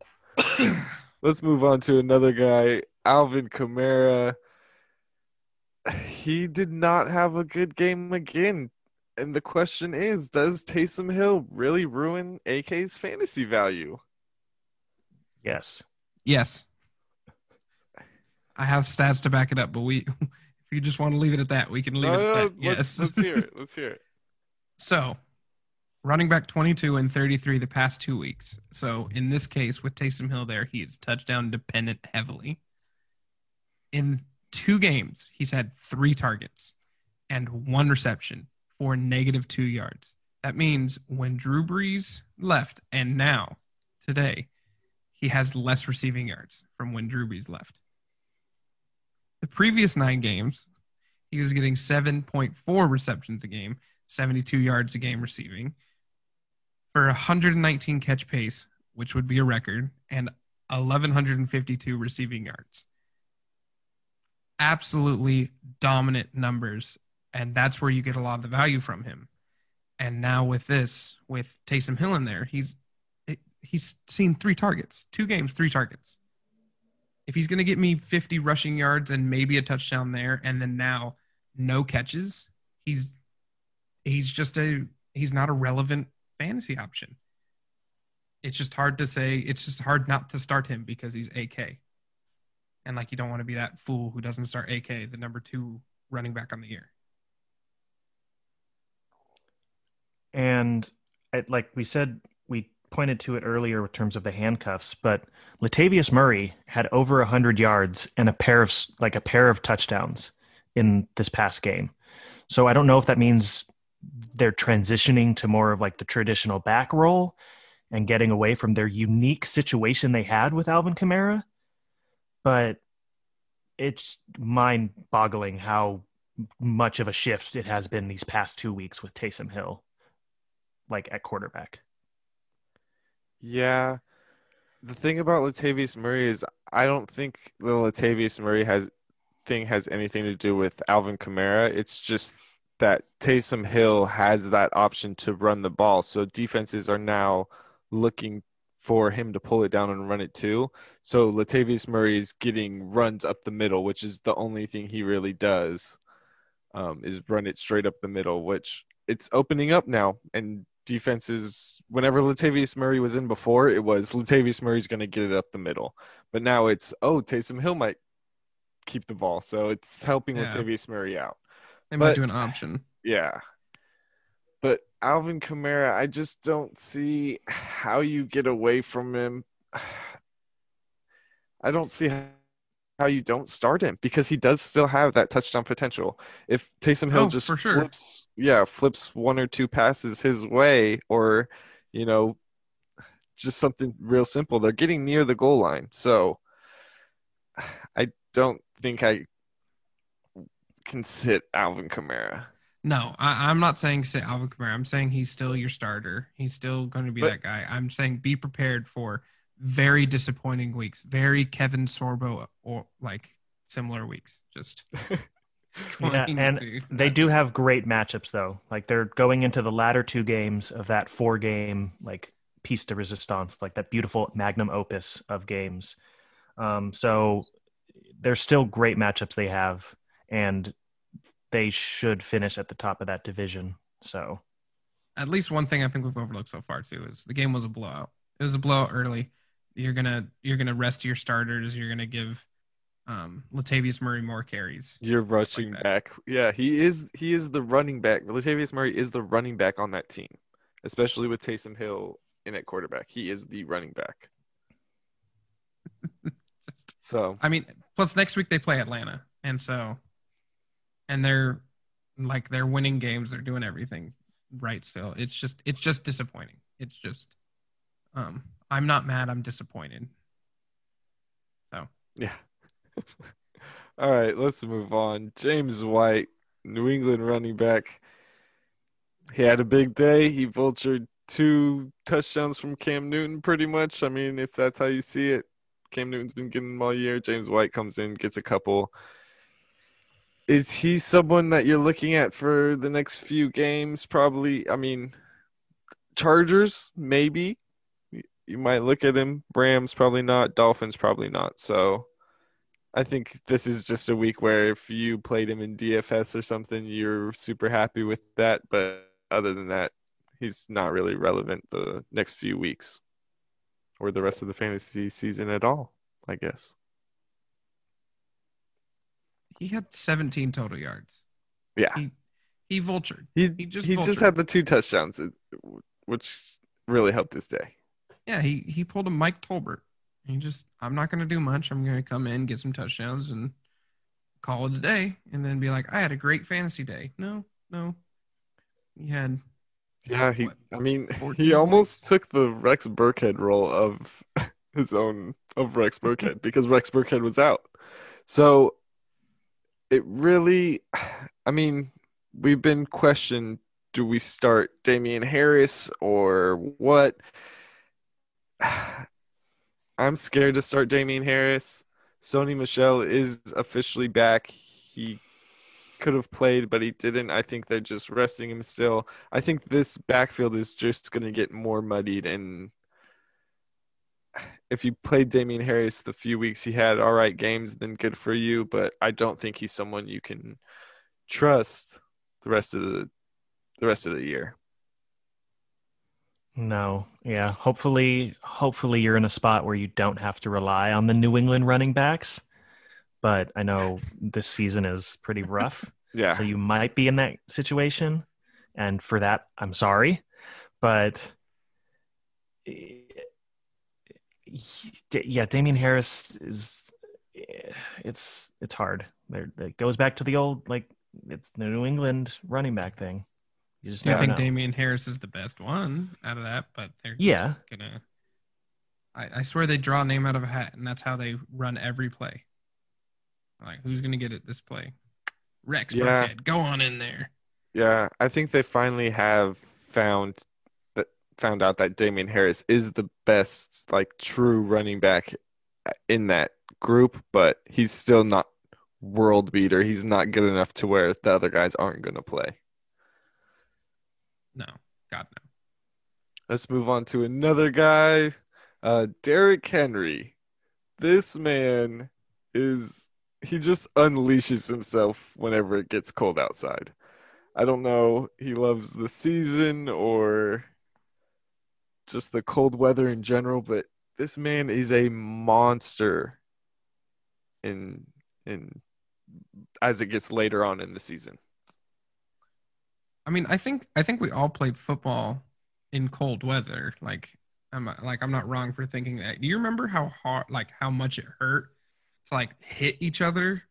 Let's move on to another guy, Alvin Kamara. He did not have a good game again. And the question is, does Taysom Hill really ruin AK's fantasy value? Yes. Yes. I have stats to back it up, but if you just want to leave it at that, we can leave it at that. Yes. Let's hear it. So, running back 22 and 33 the past 2 weeks. So, in this case, with Taysom Hill there, he is touchdown dependent heavily. In 2 games, he's had 3 targets and 1 reception for -2 yards. That means when Drew Brees left and now, today, he has less receiving yards from when Drew Brees left. The previous 9 games, he was getting 7.4 receptions a game, 72 yards a game receiving, for 119 catch pace, which would be a record, and 1,152 receiving yards. Absolutely dominant numbers, and that's where you get a lot of the value from him. And now with this, with Taysom Hill in there, He's seen 3 targets, 2 games, 3 targets. If he's going to get me 50 rushing yards and maybe a touchdown there, and then now no catches, he's not a relevant fantasy option. It's just hard to say. It's just hard not to start him because he's AK, and you don't want to be that fool who doesn't start AK, the number 2 running back on the year. And like we said, pointed to it earlier in terms of the handcuffs, but Latavius Murray had over 100 yards and a pair of touchdowns in this past game. So I don't know if that means they're transitioning to more of the traditional back role and getting away from their unique situation they had with Alvin Kamara, but it's mind boggling how much of a shift it has been these past 2 weeks with Taysom Hill, at quarterback. Yeah, the thing about Latavius Murray is I don't think the Latavius Murray has anything to do with Alvin Kamara. It's just that Taysom Hill has that option to run the ball, so defenses are now looking for him to pull it down and run it too. So Latavius Murray is getting runs up the middle, which is the only thing he really does, is run it straight up the middle, which it's opening up now. And defenses, whenever Latavius Murray was in before, it was Latavius Murray's going to get it up the middle. But now it's, Taysom Hill might keep the ball. So it's helping Latavius Murray out. They might do an option. Yeah. But Alvin Kamara, I just don't see how you get away from him. I don't see how you don't start him because he does still have that touchdown potential. If Taysom Hill just flips 1 or 2 passes his way, or, just something real simple, they're getting near the goal line. So I don't think I can sit Alvin Kamara. No, I'm not saying sit Alvin Kamara. I'm saying he's still your starter. He's still going to be that guy. I'm saying be prepared for very disappointing weeks, very Kevin Sorbo or like similar weeks. Just yeah, and they do have great matchups though. Like they're going into the latter two games of that four-game like piece de resistance, like that beautiful magnum opus of games. So there's still great matchups they have, and they should finish at the top of that division. So at least one thing I think we've overlooked so far too is the game was a blowout. It was a blowout early. You're gonna rest your starters. You're gonna give Latavius Murray more carries. You're rushing like back. Yeah, he is the running back. Latavius Murray is the running back on that team, especially with Taysom Hill in at quarterback. He is the running back. So I mean, plus next week they play Atlanta, and they're like they're winning games. They're doing everything right still. It's just disappointing. It's just I'm not mad. I'm disappointed. So yeah. All right, let's move on. James White, New England running back. He had a big day. He vultured 2 touchdowns from Cam Newton pretty much. I mean, if that's how you see it, Cam Newton's been getting them all year. James White comes in, gets a couple. Is he someone that you're looking at for the next few games? Probably. I mean, Chargers, maybe. You might look at him. Rams, probably not. Dolphins, probably not. So I think this is just a week where if you played him in DFS or something, you're super happy with that. But other than that, he's not really relevant the next few weeks or the rest of the fantasy season at all, I guess. He had 17 total yards. Yeah. He vultured. He just had the 2 touchdowns, which really helped his day. Yeah, he pulled a Mike Tolbert. He just, I'm not going to do much. I'm going to come in, get some touchdowns, and call it a day, and then be like, I had a great fantasy day. No. He had... Yeah, he almost took the Rex Burkhead role of Rex Burkhead because Rex Burkhead was out. So it really, I mean, we've been questioned, do we start Damian Harris or what? I'm scared to start Damian Harris. Sony Michel is officially back. He could have played, but he didn't. I think they're just resting him still. I think this backfield is just going to get more muddied. And if you played Damian Harris the few weeks he had all right games, then good for you. But I don't think he's someone you can trust the rest of the year. No. Yeah. Hopefully you're in a spot where you don't have to rely on the New England running backs. But I know this season is pretty rough. Yeah. So you might be in that situation. And for that, I'm sorry. But yeah, Damian Harris is it's hard. It goes back to the old, like, it's the New England running back thing. You just I think Damian Harris is the best one out of that, but they're just going to – I swear they draw a name out of a hat, and that's how they run every play. Like, who's going to get it this play? Rex Burkhead, go on in there. Yeah, I think they finally have found out that Damian Harris is the best, like, true running back in that group, but he's still not world beater. He's not good enough to where the other guys aren't going to play. No, God, no. Let's move on to another guy, Derrick Henry. This man is... He just unleashes himself whenever it gets cold outside. I don't know. He loves the season or just the cold weather in general, but this man is a monster in as it gets later on in the season. I mean, I think we all played football in cold weather. I'm not wrong for thinking that. Do you remember how hard, like how much it hurt to like hit each other?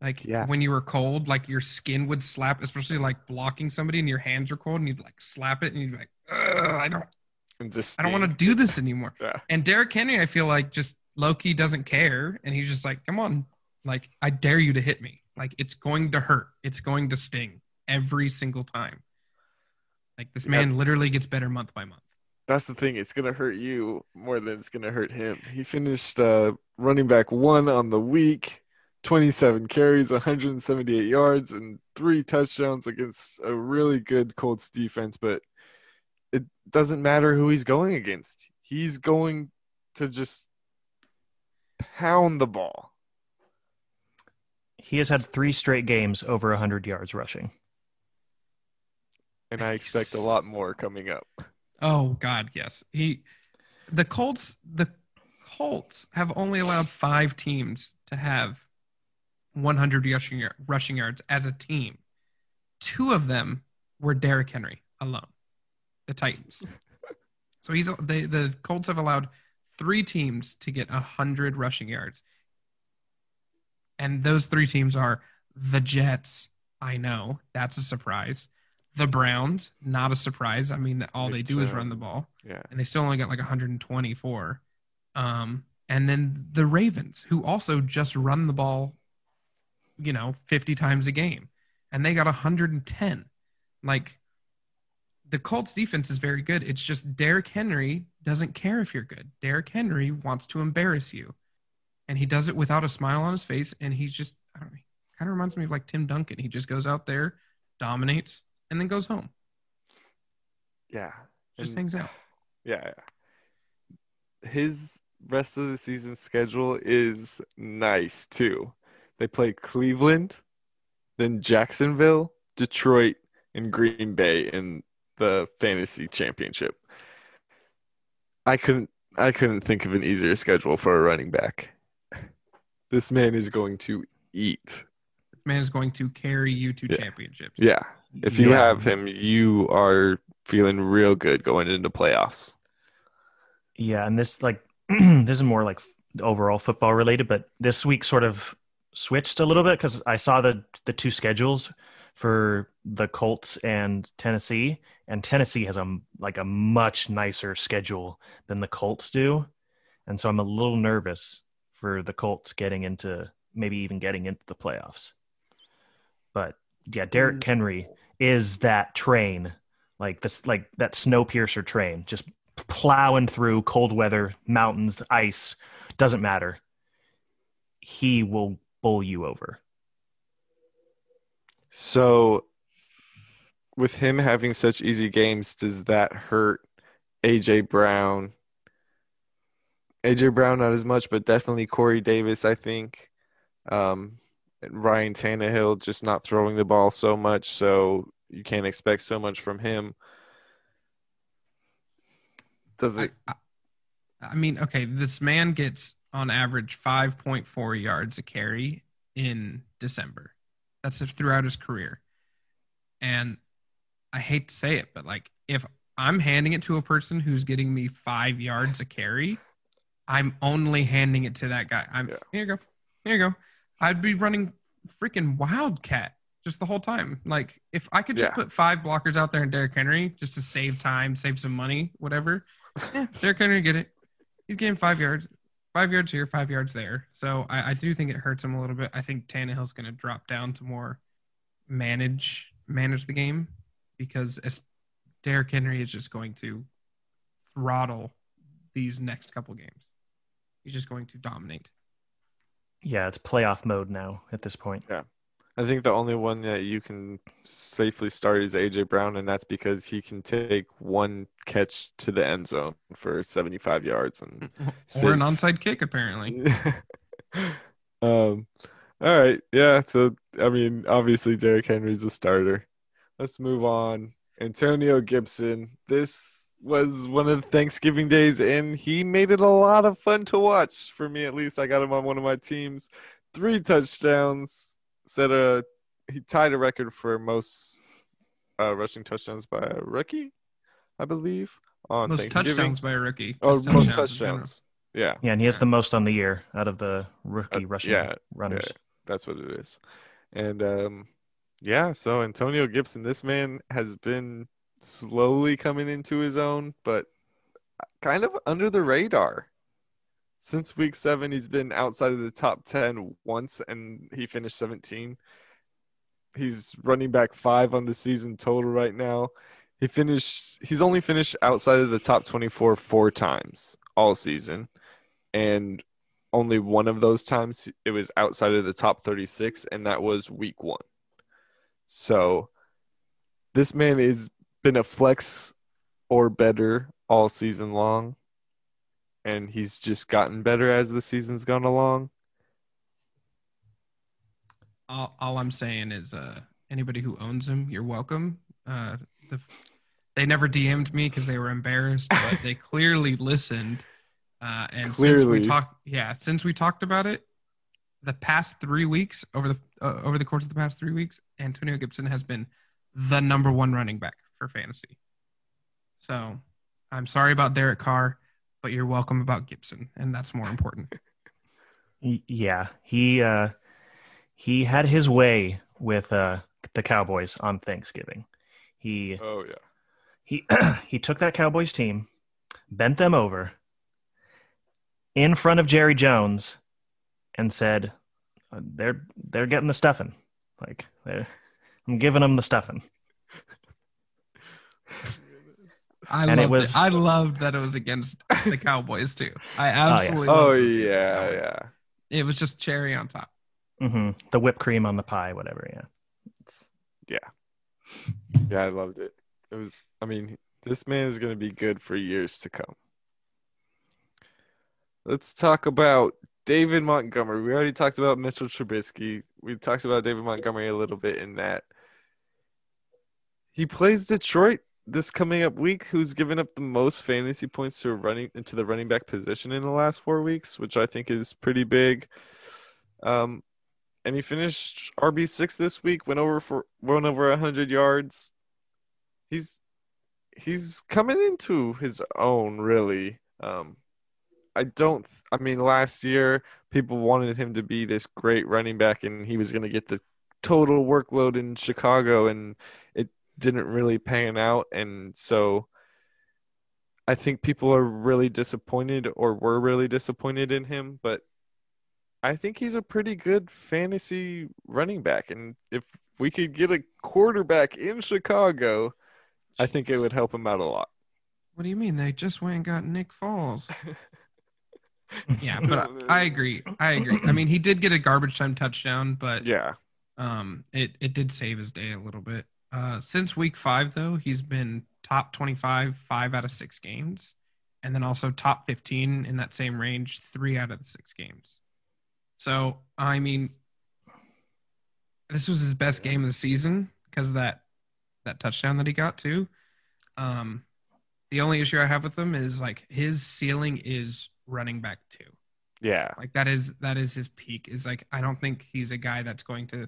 Like when you were cold, like your skin would slap, especially like blocking somebody and your hands were cold and you'd like slap it and you'd be like, I don't want to do this anymore. Yeah. And Derrick Henry, I feel like just low-key doesn't care. And he's just like, come on, like I dare you to hit me. Like, it's going to hurt. It's going to sting every single time. Like, this man literally gets better month by month. That's the thing. It's going to hurt you more than it's going to hurt him. He finished running back one on the week, 27 carries, 178 yards, and 3 touchdowns against a really good Colts defense. But it doesn't matter who he's going against. He's going to just pound the ball. He has had 3 straight games over 100 yards rushing. And I expect a lot more coming up. Oh, God, yes. The Colts have only allowed 5 teams to have 100 rushing yards as a team. 2 of them were Derrick Henry alone, the Titans. So the Colts have allowed 3 teams to get 100 rushing yards. And those 3 teams are the Jets. I know. That's a surprise. The Browns, not a surprise. I mean, all they do is run the ball. Yeah. And they still only got like 124. And then the Ravens, who also just run the ball, 50 times a game. And they got 110. Like, the Colts defense is very good. It's just Derrick Henry doesn't care if you're good. Derrick Henry wants to embarrass you. And he does it without a smile on his face. And he's just, I don't know, kind of reminds me of like Tim Duncan. He just goes out there, dominates, and then goes home. Yeah. Just hangs out. Yeah. His rest of the season schedule is nice too. They play Cleveland, then Jacksonville, Detroit, and Green Bay in the fantasy championship. I couldn't think of an easier schedule for a running back. This man is going to eat. This man is going to carry you to championships. Yeah. If you have him, you are feeling real good going into playoffs. Yeah, and this this is more like overall football related, but this week sort of switched a little bit because I saw the 2 schedules for the Colts and Tennessee, and Tennessee has a much nicer schedule than the Colts do. And so I'm a little nervous for the Colts maybe even getting into the playoffs. But yeah, Derrick Henry is that train, like that Snowpiercer train, just plowing through cold weather, mountains, ice, doesn't matter. He will bowl you over. So with him having such easy games, does that hurt AJ Brown? AJ Brown, not as much, but definitely Corey Davis, I think. Ryan Tannehill just not throwing the ball so much, so you can't expect so much from him. Does it? I mean, okay, this man gets on average 5.4 yards a carry in December. That's throughout his career. And I hate to say it, but like, if I'm handing it to a person who's getting me 5 yards a carry, I'm only handing it to that guy. Here you go. I'd be running freaking Wildcat just the whole time. Like, if I could just put 5 blockers out there and Derrick Henry just to save time, save some money, whatever. Yeah, Derrick Henry get it. He's getting 5 yards. 5 yards here, 5 yards there. So I do think it hurts him a little bit. I think Tannehill's going to drop down to more manage the game because Derrick Henry is just going to throttle these next couple games. He's just going to dominate. Yeah, it's playoff mode now at this point. Yeah. I think the only one that you can safely start is A.J. Brown, and that's because he can take one catch to the end zone for 75 yards. And or an onside kick, apparently. All right. Yeah, so, I mean, obviously Derrick Henry's a starter. Let's move on. Antonio Gibson. This was one of the Thanksgiving days, and he made it a lot of fun to watch. For me, at least, I got him on one of my teams. 3 touchdowns. He tied a record for most rushing touchdowns by a rookie, I believe. On most touchdowns by a rookie. Oh, most touchdowns. Yeah. Yeah, and he has the most on the year out of the rookie rushing runners. Yeah, that's what it is. And, so Antonio Gibson, this man has been slowly coming into his own, but kind of under the radar. Since week 7, he's been outside of the top 10 once, and he finished 17. He's running back 5 on the season total right now. He's only finished outside of the top 24 4 times all season, and only one of those times it was outside of the top 36, and that was week 1. So this man has been a flex or better all season long. And he's just gotten better as the season's gone along. All I'm saying is anybody who owns him, you're welcome. They never DM'd me because they were embarrassed, but they clearly listened. Since we talked about it, the past 3 weeks, over the course of the past 3 weeks, Antonio Gibson has been the number one running back for fantasy. So I'm sorry about Derek Carr, but you're welcome about Gibson, and that's more important. Yeah, he had his way with the Cowboys on Thanksgiving. He took that Cowboys team, bent them over in front of Jerry Jones, and said, "They're getting the stuffing. Like, I'm giving them the stuffing." I loved that it was against the Cowboys too. I absolutely loved it. It was just cherry on top. Mm-hmm. The whipped cream on the pie, whatever. Yeah. I loved it. It was. I mean, this man is going to be good for years to come. Let's talk about David Montgomery. We already talked about Mitchell Trubisky. We talked about David Montgomery a little bit in that he plays Detroit this coming up week, who's given up the most fantasy points to the running back position in the last 4 weeks, which I think is pretty big. And he finished RB6 this week, went over 100 yards. He's coming into his own, really. Last year people wanted him to be this great running back, and he was going to get the total workload in Chicago, and it didn't really pan out, and so I think people are really disappointed, or were really disappointed in him, but I think he's a pretty good fantasy running back, and if we could get a quarterback in Chicago, Jesus, I think it would help him out a lot. What do you mean? They just went and got Nick Foles. Yeah, but I agree. I mean, he did get a garbage time touchdown, but yeah, it did save his day a little bit. Since week 5, though, he's been top 25, 5 out of 6 games, and then also top 15 in that same range, 3 out of the 6 games. So, I mean, this was his best game of the season because of that touchdown that he got, too. The only issue I have with him is, like, his ceiling is running back 2. Yeah. Like, that is his peak. Is like, I don't think he's a guy that's going to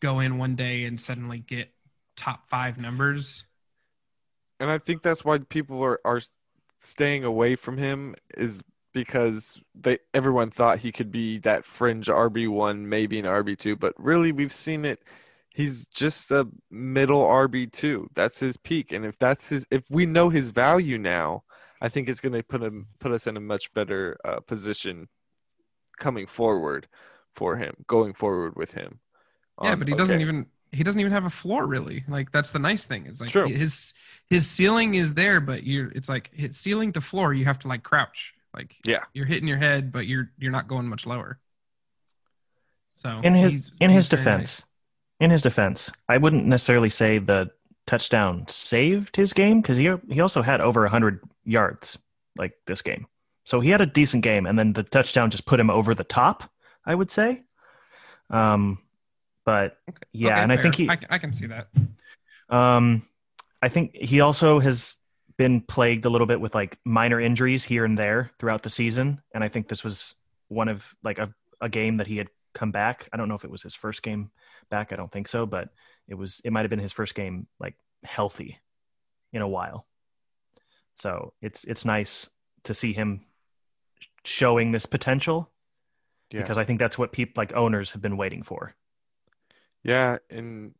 go in one day and suddenly get top 5 numbers. And I think that's why people are staying away from him, is because everyone thought he could be that fringe RB1, maybe an RB2, but really we've seen it. He's just a middle RB2. That's his peak. And if we know his value now, I think it's going to put us in a much better position going forward with him. Yeah, but he doesn't even have a floor, really. Like, that's the nice thing. It's like, true, his ceiling is there, but it's like his ceiling to floor, you have to, like, crouch. Like, yeah, you're hitting your head, but you're not going much lower. So in his defense, I wouldn't necessarily say the touchdown saved his game, because he also had over 100 yards like this game. So he had a decent game, and then the touchdown just put him over the top, I would say. But yeah, okay, and fair. I can see that. I think he also has been plagued a little bit with, like, minor injuries here and there throughout the season, and I think this was one of, like, a game that he had come back. I don't know if it was his first game back. I don't think so, but it might have been his first game, like, healthy in a while. So it's nice to see him showing this potential, because I think that's what people, like, owners have been waiting for. Yeah, and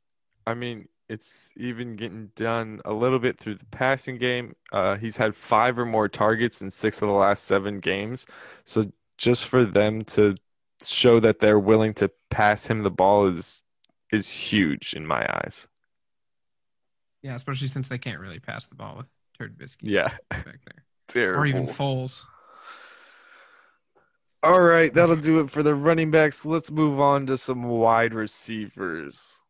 I mean, it's even getting done a little bit through the passing game. He's had 5 or more targets in 6 of the last 7 games. So just for them to show that they're willing to pass him the ball is huge in my eyes. Yeah, especially since they can't really pass the ball with Trubisky. Yeah. Back there. Terrible. Or even Foles. All right, that'll do it for the running backs. Let's move on to some wide receivers.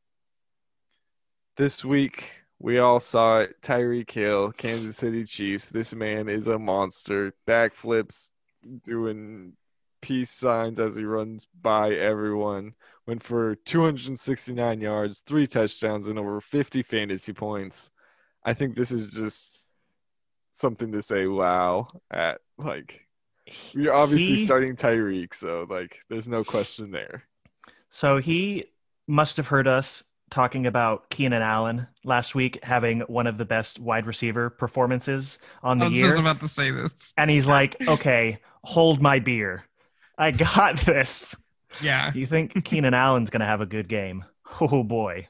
This week, we all saw it. Tyreek Hill, Kansas City Chiefs. This man is a monster. Backflips, doing peace signs as he runs by everyone. Went for 269 yards, 3 touchdowns, and over 50 fantasy points. I think this is just something to say wow at. Like, you're obviously starting Tyreek, so, like, there's no question there. So he must have heard us talking about Keenan Allen last week having one of the best wide receiver performances on the year. I was just about to say this. And he's like, okay, hold my beer. I got this. Yeah. Do you think Keenan Allen's going to have a good game? Oh, boy.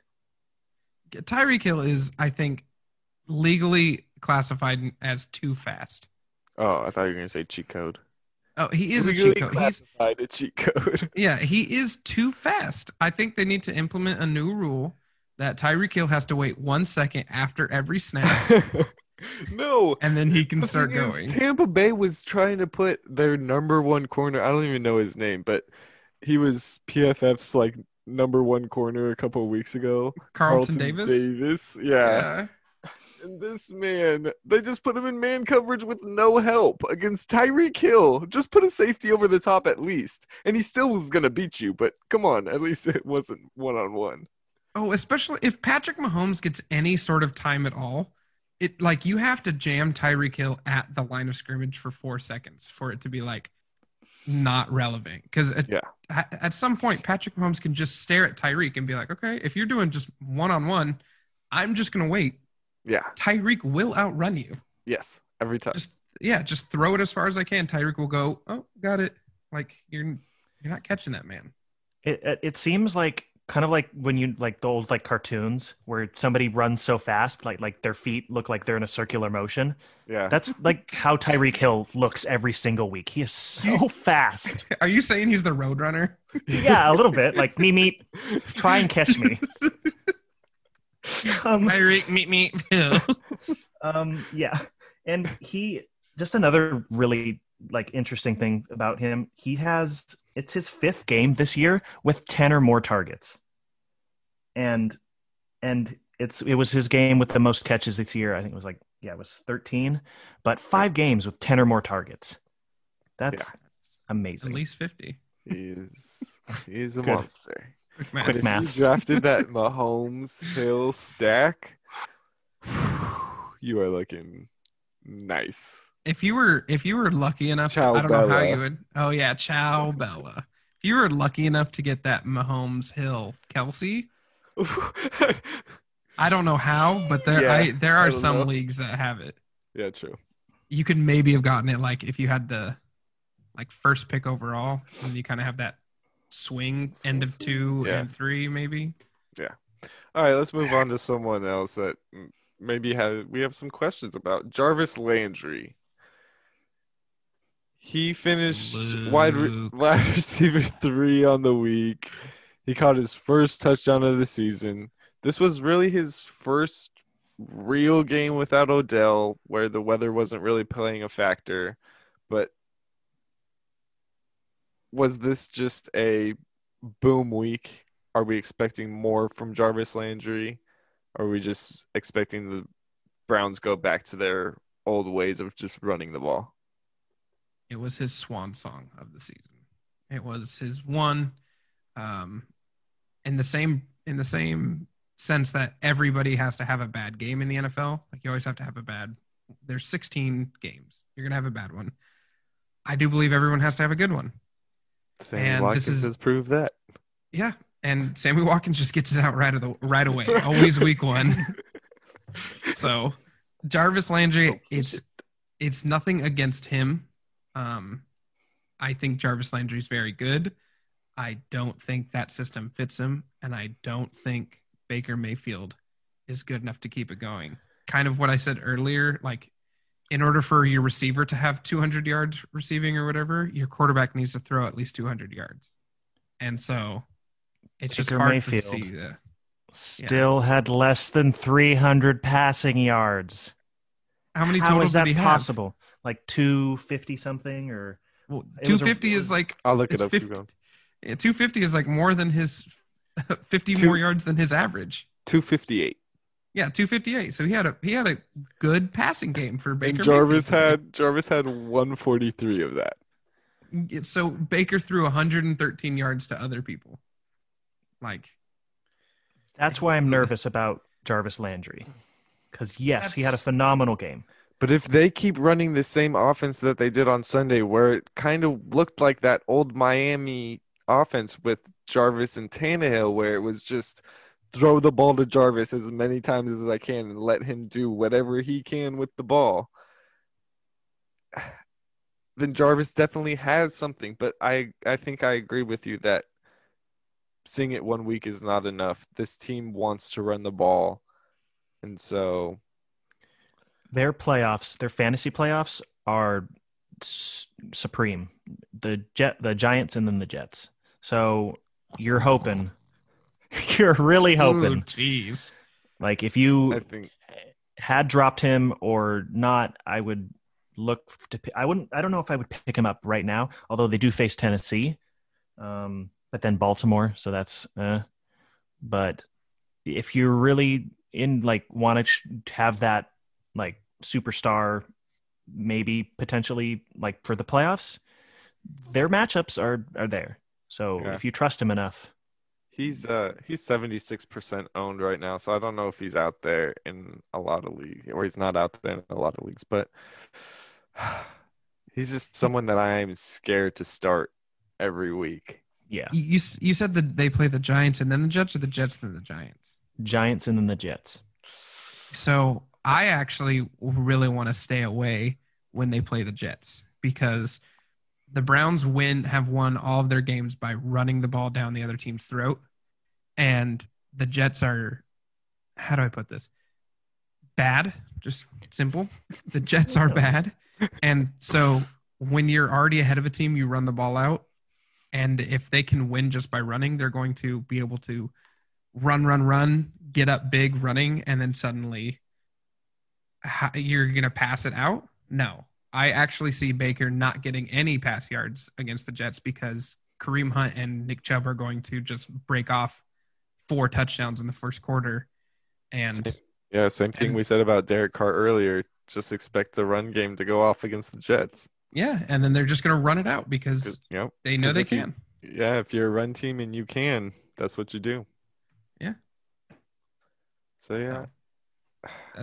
Tyreek Hill is, I think, legally classified as too fast. Oh, I thought you were going to say cheat code. Oh, he is legally a cheat code. Classified a cheat code. Yeah, he is too fast. I think they need to implement a new rule that Tyreek Hill has to wait 1 second after every snap. No. And then he can start going. Tampa Bay was trying to put their number one corner. I don't even know his name, but he was PFF's like number one corner a couple of weeks ago. Carlton Davis. Yeah. And this man, they just put him in man coverage with no help against Tyreek Hill. Just put a safety over the top at least. And he still was going to beat you, but come on, at least it wasn't one-on-one. Oh, especially if Patrick Mahomes gets any sort of time at all, it like you have to jam Tyreek Hill at the line of scrimmage for 4 seconds for it to be like not relevant. Because at some point, Patrick Mahomes can just stare at Tyreek and be like, okay, if you're doing just one-on-one, I'm just going to wait. Yeah. Tyreek will outrun you. Yes, every time. Just throw it as far as I can. Tyreek will go, oh, got it. Like, you're not catching that, man. It seems like kind of like when you like the old like cartoons where somebody runs so fast, like their feet look like they're in a circular motion. Yeah. That's like how Tyreek Hill looks every single week. He is so fast. Are you saying he's the Roadrunner? Yeah, a little bit. Like, meet, try and catch me. Tyreek, meet me. Yeah. And he, just another really like interesting thing about him, it's his 5th game this year with 10 or more targets. And it was his game with the most catches this year. I think it was it was 13, but 5 games with 10 or more targets. That's amazing. At least 50. He's a monster. Quick maths. He drafted that Mahomes Hill stack. You are looking nice. If you were lucky enough, I don't know how you would. Oh yeah, Chow Bella. If you were lucky enough to get that Mahomes Hill Kelsey, I don't know how, but there are some leagues that have it. Yeah, true. You could maybe have gotten it like if you had the like first pick overall, and you kind of have that. Swing end of 2 and 3 maybe. Yeah. All right, let's move on to someone else that maybe we have some questions about. Jarvis Landry. He finished wide receiver 3 on the week. He caught his first touchdown of the season. This was really his first real game without Odell where the weather wasn't really playing a factor, but was this just a boom week? Are we expecting more from Jarvis Landry? Or are we just expecting the Browns go back to their old ways of just running the ball? It was his swan song of the season. It was his one, in the same sense that everybody has to have a bad game in the NFL. Like you always have to have a bad. There's 16 games. You're gonna have a bad one. I do believe everyone has to have a good one. Sammy Watkins has proved that. Yeah, and Sammy Watkins just gets it out right away. Always week one. So, Jarvis Landry, it's nothing against him. I think Jarvis Landry's very good. I don't think that system fits him, and I don't think Baker Mayfield is good enough to keep it going. Kind of what I said earlier, like in order for your receiver to have 200 yards receiving or whatever, your quarterback needs to throw at least 200 yards. And so it's just hard Mayfield to see. Had less than 300 passing yards. How many totals did he have? How is that possible? Like 250 something or... Well, 250 is like... I'll look it up. 250 is like more than his... 50 more yards than his average. 258. Yeah, 258. So he had a good passing game for Baker. And Jarvis had 143 of that. So Baker threw 113 yards to other people. Like, that's why I'm nervous about Jarvis Landry. Because he had a phenomenal game. But if they keep running the same offense that they did on Sunday, where it kind of looked like that old Miami offense with Jarvis and Tannehill, where it was just throw the ball to Jarvis as many times as I can and let him do whatever he can with the ball, then Jarvis definitely has something. But I think I agree with you that seeing it one week is not enough. This team wants to run the ball. And so their fantasy playoffs are supreme. The Giants and then the Jets. So you're hoping. You're really hoping. Ooh, geez. Like if you had dropped him or not, I would look to – I don't know if I would pick him up right now, although they do face Tennessee, but then Baltimore, so that's but if you're really in like want to have that like superstar maybe potentially like for the playoffs, their matchups are there. So if you trust him enough. He's 76% owned right now, so I don't know if he's out there in a lot of leagues, or he's not out there in a lot of leagues, but he's just someone that I am scared to start every week. Yeah. You said that they play the Giants and then the Jets, or the Jets and then the Giants? Giants and then the Jets. So I actually really want to stay away when they play the Jets, because – the Browns have won all of their games by running the ball down the other team's throat. And the Jets are, how do I put this? Bad, just simple. The Jets are bad. And so when you're already ahead of a team, you run the ball out. And if they can win just by running, they're going to be able to run, get up big running, and then suddenly you're going to pass it out? No. I actually see Baker not getting any pass yards against the Jets because Kareem Hunt and Nick Chubb are going to just break off 4 touchdowns in the first quarter. And yeah, same thing we said about Derek Carr earlier. Just expect the run game to go off against the Jets. Yeah, and then they're just going to run it out because they know they can. If you're a run team and you can, that's what you do. Yeah. So, yeah.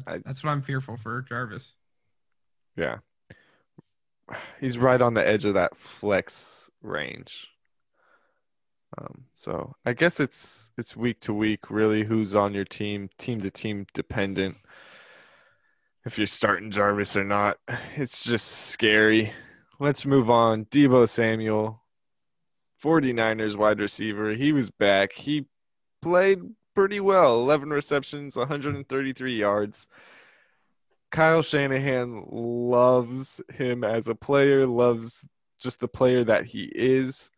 That's what I'm fearful for Jarvis. Yeah. He's right on the edge of that flex range. So I guess it's week to week, really, who's on your team to team dependent. If you're starting Jarvis or not, it's just scary. Let's move on. Deebo Samuel, 49ers wide receiver. He was back. He played pretty well. 11 receptions, 133 yards. Kyle Shanahan loves him as a player, loves just the player that he is.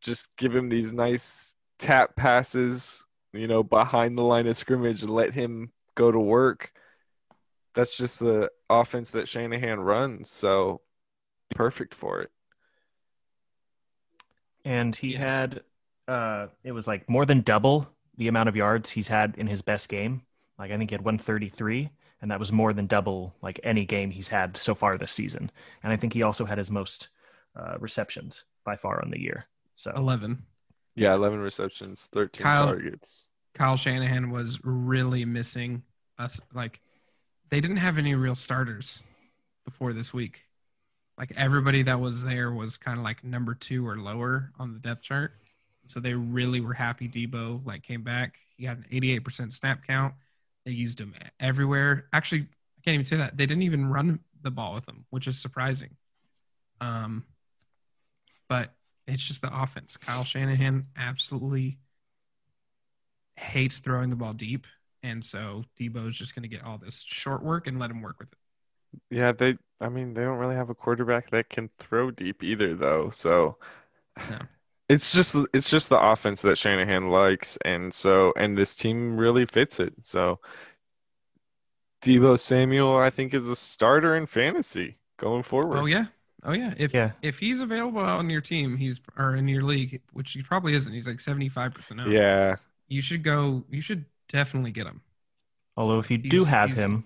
Just give him these nice tap passes, behind the line of scrimmage, let him go to work. That's just the offense that Shanahan runs, so perfect for it. And he had, it was like more than double the amount of yards he's had in his best game. Like I think he had 133. And that was more than double like any game he's had so far this season. And I think he also had his most receptions by far on the year. So 11. Yeah, 11 receptions, 13 targets. Kyle Shanahan was really missing us. Like they didn't have any real starters before this week. Like everybody that was there was kind of like number 2 or lower on the depth chart. So they really were happy Deebo came back. He had an 88% snap count. They used him everywhere. Actually, I can't even say that. They didn't even run the ball with him, which is surprising. But it's just the offense. Kyle Shanahan absolutely hates throwing the ball deep, And so Debo's just going to get all this short work and let him work with it. Yeah, they don't really have a quarterback that can throw deep either, though. So no. It's just the offense that Shanahan likes, and this team really fits it. So Debo Samuel, I think, is a starter in fantasy going forward. Oh yeah. If he's available out in your team, in your league, which he probably isn't. He's like 75% out. Yeah, you should definitely get him. Although if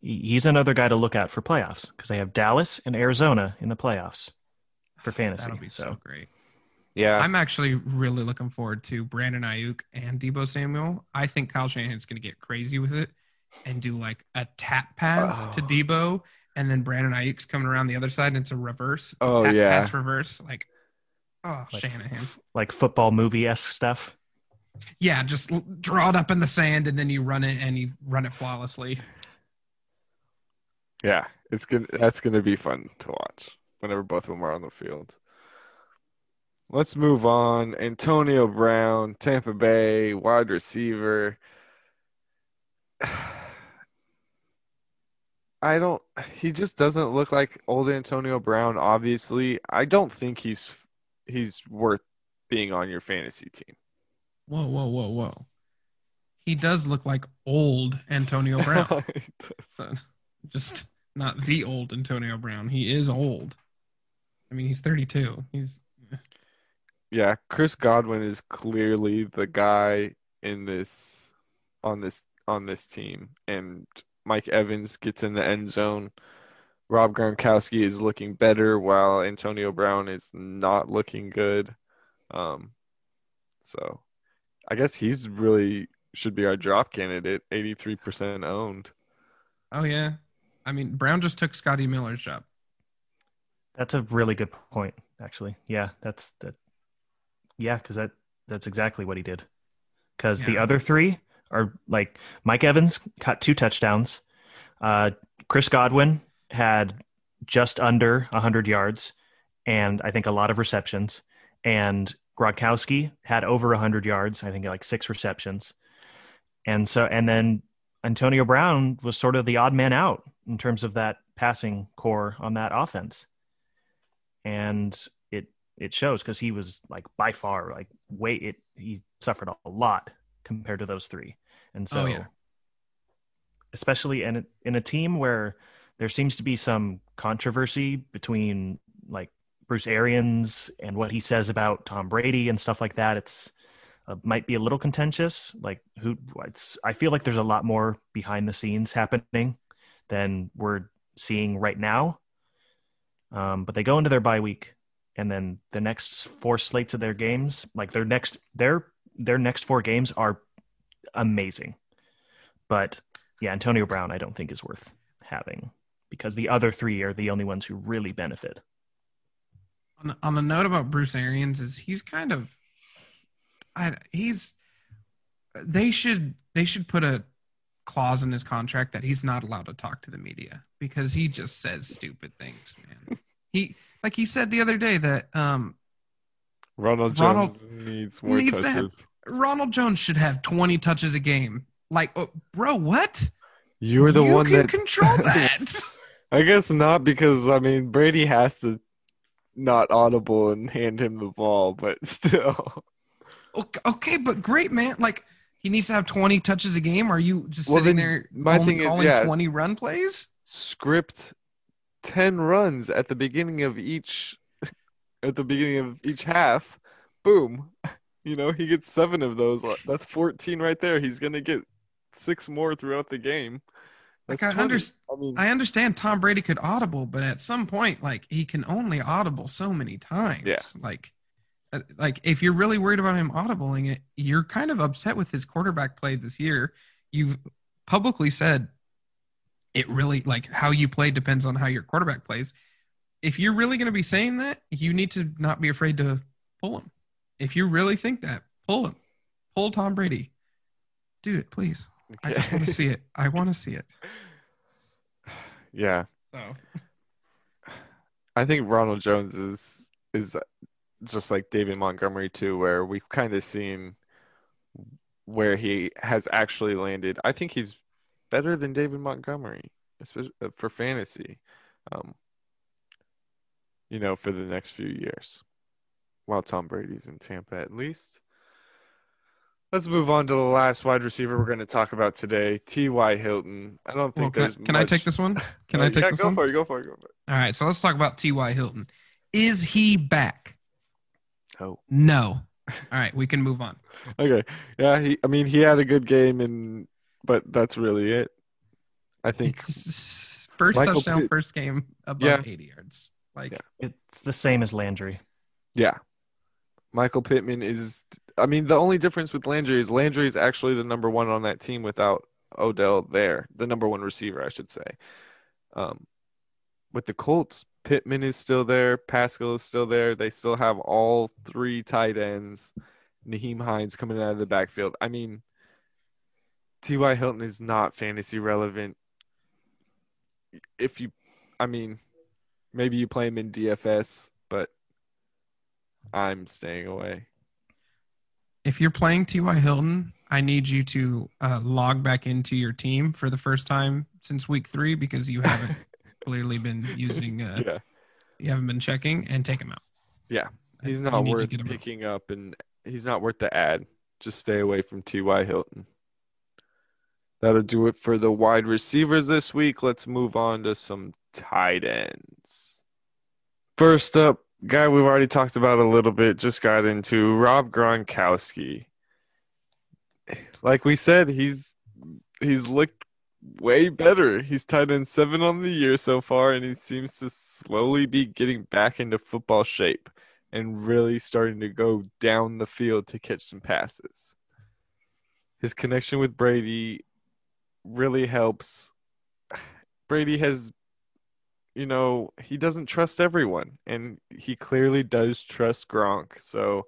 he's another guy to look at for playoffs, because they have Dallas and Arizona in the playoffs for fantasy. That'll be so great. Yeah. I'm actually really looking forward to Brandon Ayuk and Debo Samuel. I think Kyle Shanahan's going to get crazy with it and do like a tap pass to Debo, and then Brandon Ayuk's coming around the other side and it's a reverse. It's a tap pass reverse. Like Shanahan. Like football movie-esque stuff. Yeah, just draw it up in the sand and then you run it, and you run it flawlessly. Yeah, it's good. That's going to be fun to watch whenever both of them are on the field. Let's move on. Antonio Brown, Tampa Bay, wide receiver. He just doesn't look like old Antonio Brown, obviously. I don't think he's worth being on your fantasy team. Whoa. He does look like old Antonio Brown. Just not the old Antonio Brown. He is old. I mean, he's 32. Yeah, Chris Godwin is clearly the guy in this on this team. And Mike Evans gets in the end zone. Rob Gronkowski is looking better while Antonio Brown is not looking good. So I guess he's really should be our drop candidate, 83% owned. Oh yeah. I mean, Brown just took Scotty Miller's job. That's a really good point, actually. Yeah, because that's exactly what he did. Because the other three are like Mike Evans caught 2 touchdowns. Chris Godwin had just under 100 yards and I think a lot of receptions. And Gronkowski had over 100 yards, I think like 6 receptions. And then Antonio Brown was sort of the odd man out in terms of that passing core on that offense. And it shows, because he was like by far, like he suffered a lot compared to those three. And so, especially in a team where there seems to be some controversy between like Bruce Arians and what he says about Tom Brady and stuff like that, it's, might be a little contentious. I feel like there's a lot more behind the scenes happening than we're seeing right now. But they go into their bye week, and then the next 4 slates of their games, like their next 4 games are amazing. But yeah, Antonio Brown, I don't think is worth having, because the other 3 are the only ones who really benefit. On the note about Bruce Arians, is he's kind of, they should put a clause in his contract that he's not allowed to talk to the media, because he just says stupid things, man. He said the other day that Ronald Jones needs more touches. Ronald Jones should have 20 touches a game. Like, oh, bro, what? You're the one that can control that. I guess not, because I mean Brady has to not audible and hand him the ball, but still. Okay, but great, man. Like, he needs to have 20 touches a game. Are you just sitting there only calling 20 run plays? Script 10 runs at the beginning of each half. Boom. You know, he gets 7 of those. That's 14 right there. He's going to get 6 more throughout the game. That's like, I understand Tom Brady could audible, but at some point, like, he can only audible so many times. Yeah. Like, if you're really worried about him audibling it, you're kind of upset with his quarterback play this year. You've publicly said it really, like, how you play depends on how your quarterback plays. If you're really going to be saying that, you need to not be afraid to pull him. If you really think that, pull him. Pull Tom Brady. Do it, please. Okay. I just want to see it. I want to see it. Yeah. So, I think Ronald Jones is just like David Montgomery too, where we've kind of seen where he has actually landed. I think he's better than David Montgomery, especially for fantasy, you know, for the next few years, while Tom Brady's in Tampa at least. Let's move on to the last wide receiver we're going to talk about today, T.Y. Hilton. I don't think there's much. Can I take this one? Can I take this one? Yeah, go for it. All right, so let's talk about T.Y. Hilton. Is he back? Oh. No. All right, we can move on. Okay. Yeah, he had a good game, but that's really it. I think. It's first Michael touchdown, first game, above 80 yards. Like It's the same as Landry. Yeah. Michael Pittman is – the only difference with Landry is actually the number one on that team without Odell there, the number one receiver, I should say. With the Colts, Pittman is still there. Pascal is still there. They still have all three tight ends. Nyheim Hines coming out of the backfield. T.Y. Hilton is not fantasy relevant. If you – maybe you play him in DFS, but – I'm staying away. If you're playing T.Y. Hilton, I need you to log back into your team for the first time since week 3 because you haven't clearly been using. You haven't been checking, and take him out. Yeah, he's not worth picking up, and he's not worth the ad. Just stay away from T.Y. Hilton. That'll do it for the wide receivers this week. Let's move on to some tight ends. First up, guy we've already talked about a little bit, just got into Rob Gronkowski. Like we said, he's looked way better. He's tight end 7 on the year so far, and he seems to slowly be getting back into football shape and really starting to go down the field to catch some passes. His connection with Brady really helps. Brady has... he doesn't trust everyone, and he clearly does trust Gronk. So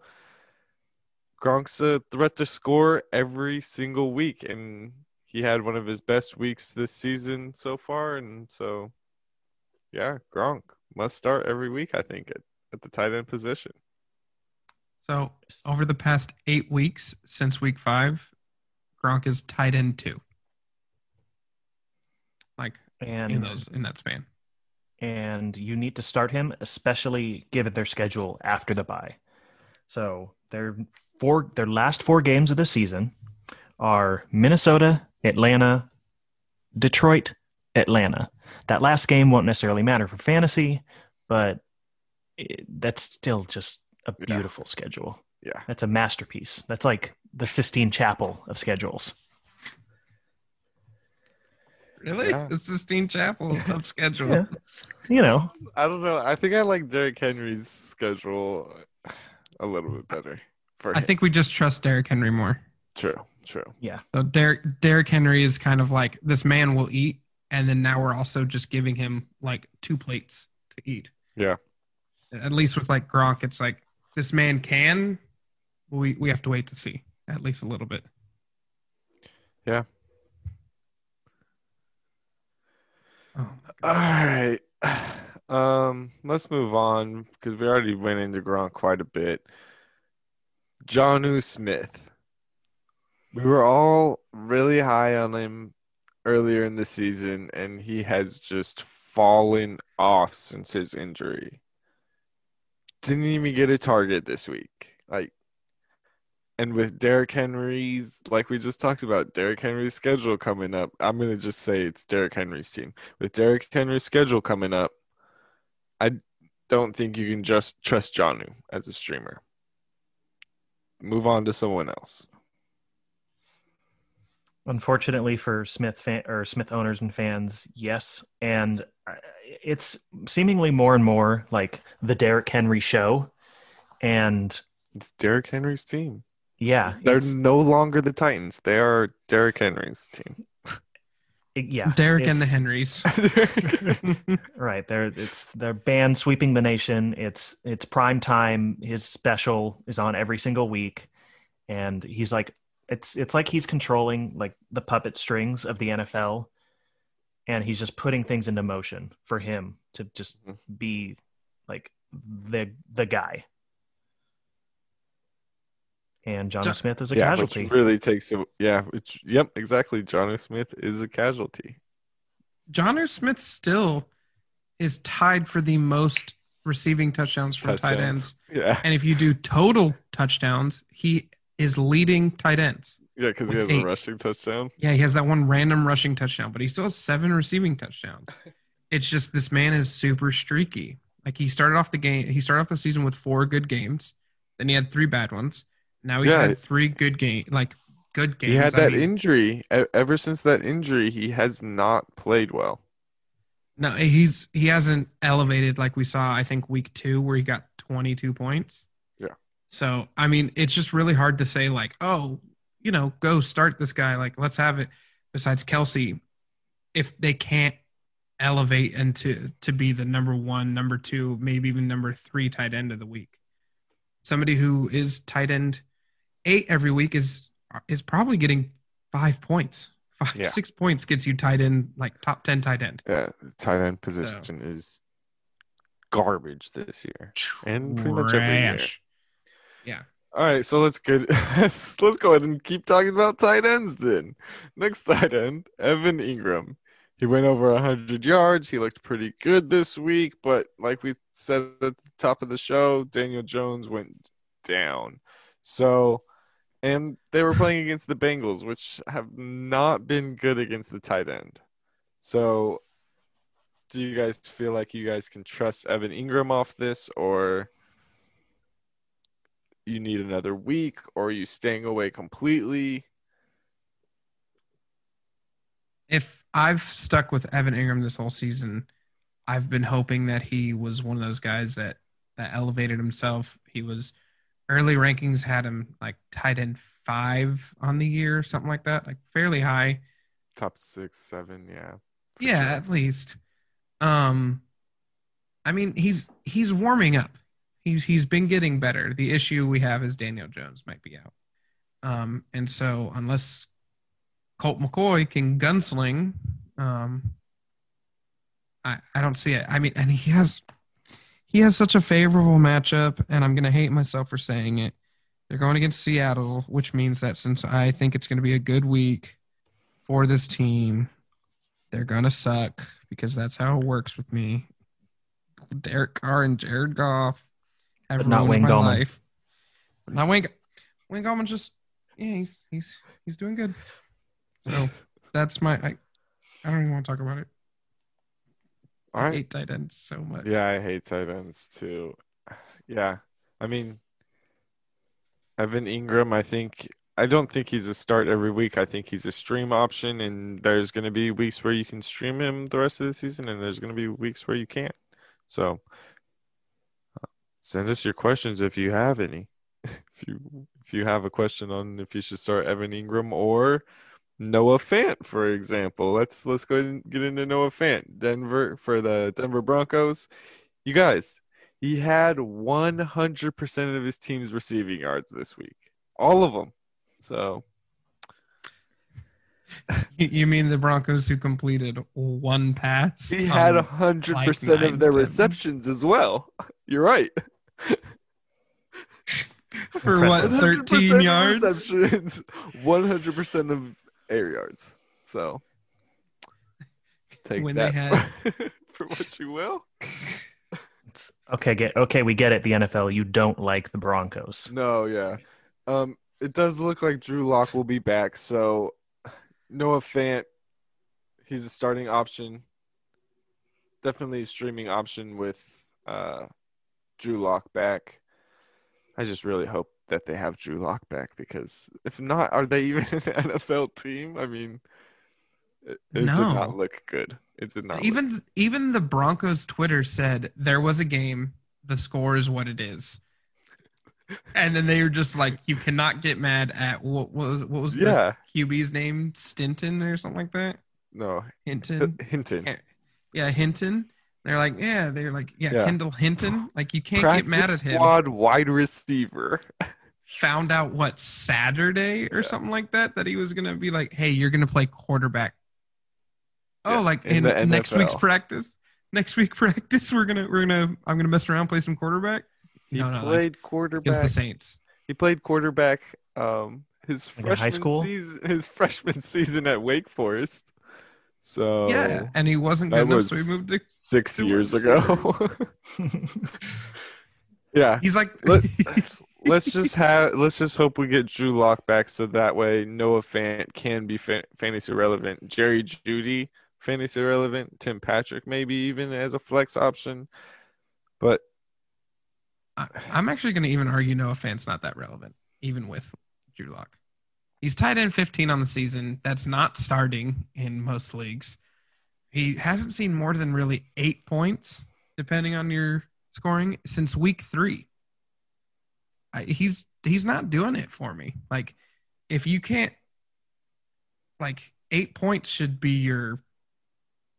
Gronk's a threat to score every single week, and he had one of his best weeks this season so far. And so, yeah, Gronk must start every week, I think, at the tight end position. So over the past 8 weeks since week 5, Gronk is tight end 2. In that span. And you need to start him, especially given their schedule after the bye. So their last 4 games of the season are Minnesota, Atlanta, Detroit, Atlanta. That last game won't necessarily matter for fantasy, but that's still just a beautiful schedule. Yeah, that's a masterpiece. That's like the Sistine Chapel of schedules. Really? Yeah. The Sistine Chapel of schedule. Yeah. I don't know. I think I like Derrick Henry's schedule a little bit better. I think we just trust Derrick Henry more. True. Yeah. So Derrick Henry is kind of like, this man will eat, and then now we're also just giving him like 2 plates to eat. Yeah. At least with like Gronk, it's like, this man can, we have to wait to see at least a little bit. Yeah. Oh, all right. Let's move on because we already went into Gronk quite a bit. Jonnu Smith. We were all really high on him earlier in the season, and he has just fallen off since his injury. Didn't even get a target this week. And with Derrick Henry's, like we just talked about, Derrick Henry's schedule coming up, I'm going to just say it's Derrick Henry's team. With Derrick Henry's schedule coming up, I don't think you can just trust Jonnu as a streamer. Move on to someone else. Unfortunately for Smith owners and fans, yes. And it's seemingly more and more like the Derrick Henry show. And it's Derrick Henry's team. Yeah. They're no longer the Titans. They are Derrick Henry's team. Yeah. Derrick and the Henrys. Right. They're band sweeping the nation. It's prime time. His special is on every single week. And he's like, it's like he's controlling like the puppet strings of the NFL. And he's just putting things into motion for him to just be like the guy. and Jonnu Smith is a casualty. Which really takes it. Yeah, yep, exactly. Jonnu Smith is a casualty. Jonnu Smith still is tied for the most receiving touchdowns from tight ends. Yeah. And if you do total touchdowns, he is leading tight ends. Yeah, because he has a rushing touchdown. Yeah, he has that one random rushing touchdown, but he still has 7 receiving touchdowns. It's just this man is super streaky. Like, he started off the season with 4 good games. Then he had 3 bad ones. Now he's had 3 good games. Like, good games. He had that injury. Ever since that injury, he has not played well. No, he hasn't elevated like we saw, I think, week 2 where he got 22 points. Yeah. So, I mean, it's just really hard to say, like, oh, you know, go start this guy. Like, let's have it. Besides Kelsey, if they can't elevate into to be the number 1, number 2, maybe even number 3 tight end of the week. Somebody who is tight end 8 every week is probably getting 5 points. 6 points gets you tight end, like top 10 tight end. Yeah, tight end position is garbage this year. And pretty much every year. Yeah. All right, so let's go ahead and keep talking about tight ends then. Next tight end, Evan Ingram. He went over 100 yards. He looked pretty good this week, but like we said at the top of the show, Daniel Jones went down. So, and they were playing against the Bengals, which have not been good against the tight end. So, do you guys feel like you guys can trust Evan Ingram off this, or you need another week, or are you staying away completely? If I've stuck with Evan Ingram this whole season, I've been hoping that he was one of those guys that elevated himself. He was early rankings had him like tight end 5 on the year, something like that, like fairly high. Top 6, 7, yeah. Yeah, sure. At least. I mean, he's warming up. He's been getting better. The issue we have is Daniel Jones might be out, and so unless Colt McCoy can gunsling. I don't see it. I mean, and he has such a favorable matchup, and I'm going to hate myself for saying it. They're going against Seattle, which means that since I think it's going to be a good week for this team, they're going to suck because that's how it works with me. Derek Carr and Jared Goff have ruined my life. Not Wayne Gallman. Wayne Gallman just, yeah, he's doing good. So that's my. I don't even want to talk about it. All right. I hate tight ends so much. Yeah, I hate tight ends too. Yeah, I mean, Evan Ingram. I don't think he's a start every week. I think he's a stream option, and there's going to be weeks where you can stream him the rest of the season, and there's going to be weeks where you can't. So, send us your questions if you have any. If you have a question on if you should start Evan Ingram or Noah Fant, for example. Let's go ahead and get into Noah Fant. For the Denver Broncos. You guys, he had 100% of his team's receiving yards this week. All of them. So you mean the Broncos who completed 1 pass? He had 100% of their receptions as well. You're right. For impressive. What, 13 yards? 100% of air yards. So take when that for what you will. We get it. The NFL, you don't like the Broncos. No, yeah. It does look like Drew Lock will be back. So Noah Fant, he's a starting option. Definitely a streaming option with Drew Lock back. I just really hope that they have Drew Lock back, because if not, are they even an NFL team? I mean, it did not look good. It did not. Even the Broncos Twitter said there was a game. The score is what it is. And then they were just like, you cannot get mad at what was the QB's name, Stinton or something like that. No, Hinton. Yeah, Hinton. They're like, Kendall Hinton. Like, you can't get mad at him. Squad wide receiver. Found out Saturday or something like that he was going to be like, hey, you're going to play quarterback. Yeah, in next week's practice. We're going to mess around, play some quarterback. He played quarterback against the Saints. He played quarterback his freshman season at Wake Forest. So yeah, and he wasn't good enough, so he moved to 6 years ago. Yeah, he's like, let's just hope we get Drew Lock back, so that way Noah Fant can be fantasy relevant. Jerry Jeudy, fantasy relevant. Tim Patrick, maybe even as a flex option. But I'm actually going to even argue Noah Fant's not that relevant, even with Drew Lock. He's tight end 15 on the season. That's not starting in most leagues. He hasn't seen more than really 8 points, depending on your scoring, since week 3. He's not doing it for me. Like, if you can't, like, 8 points should be your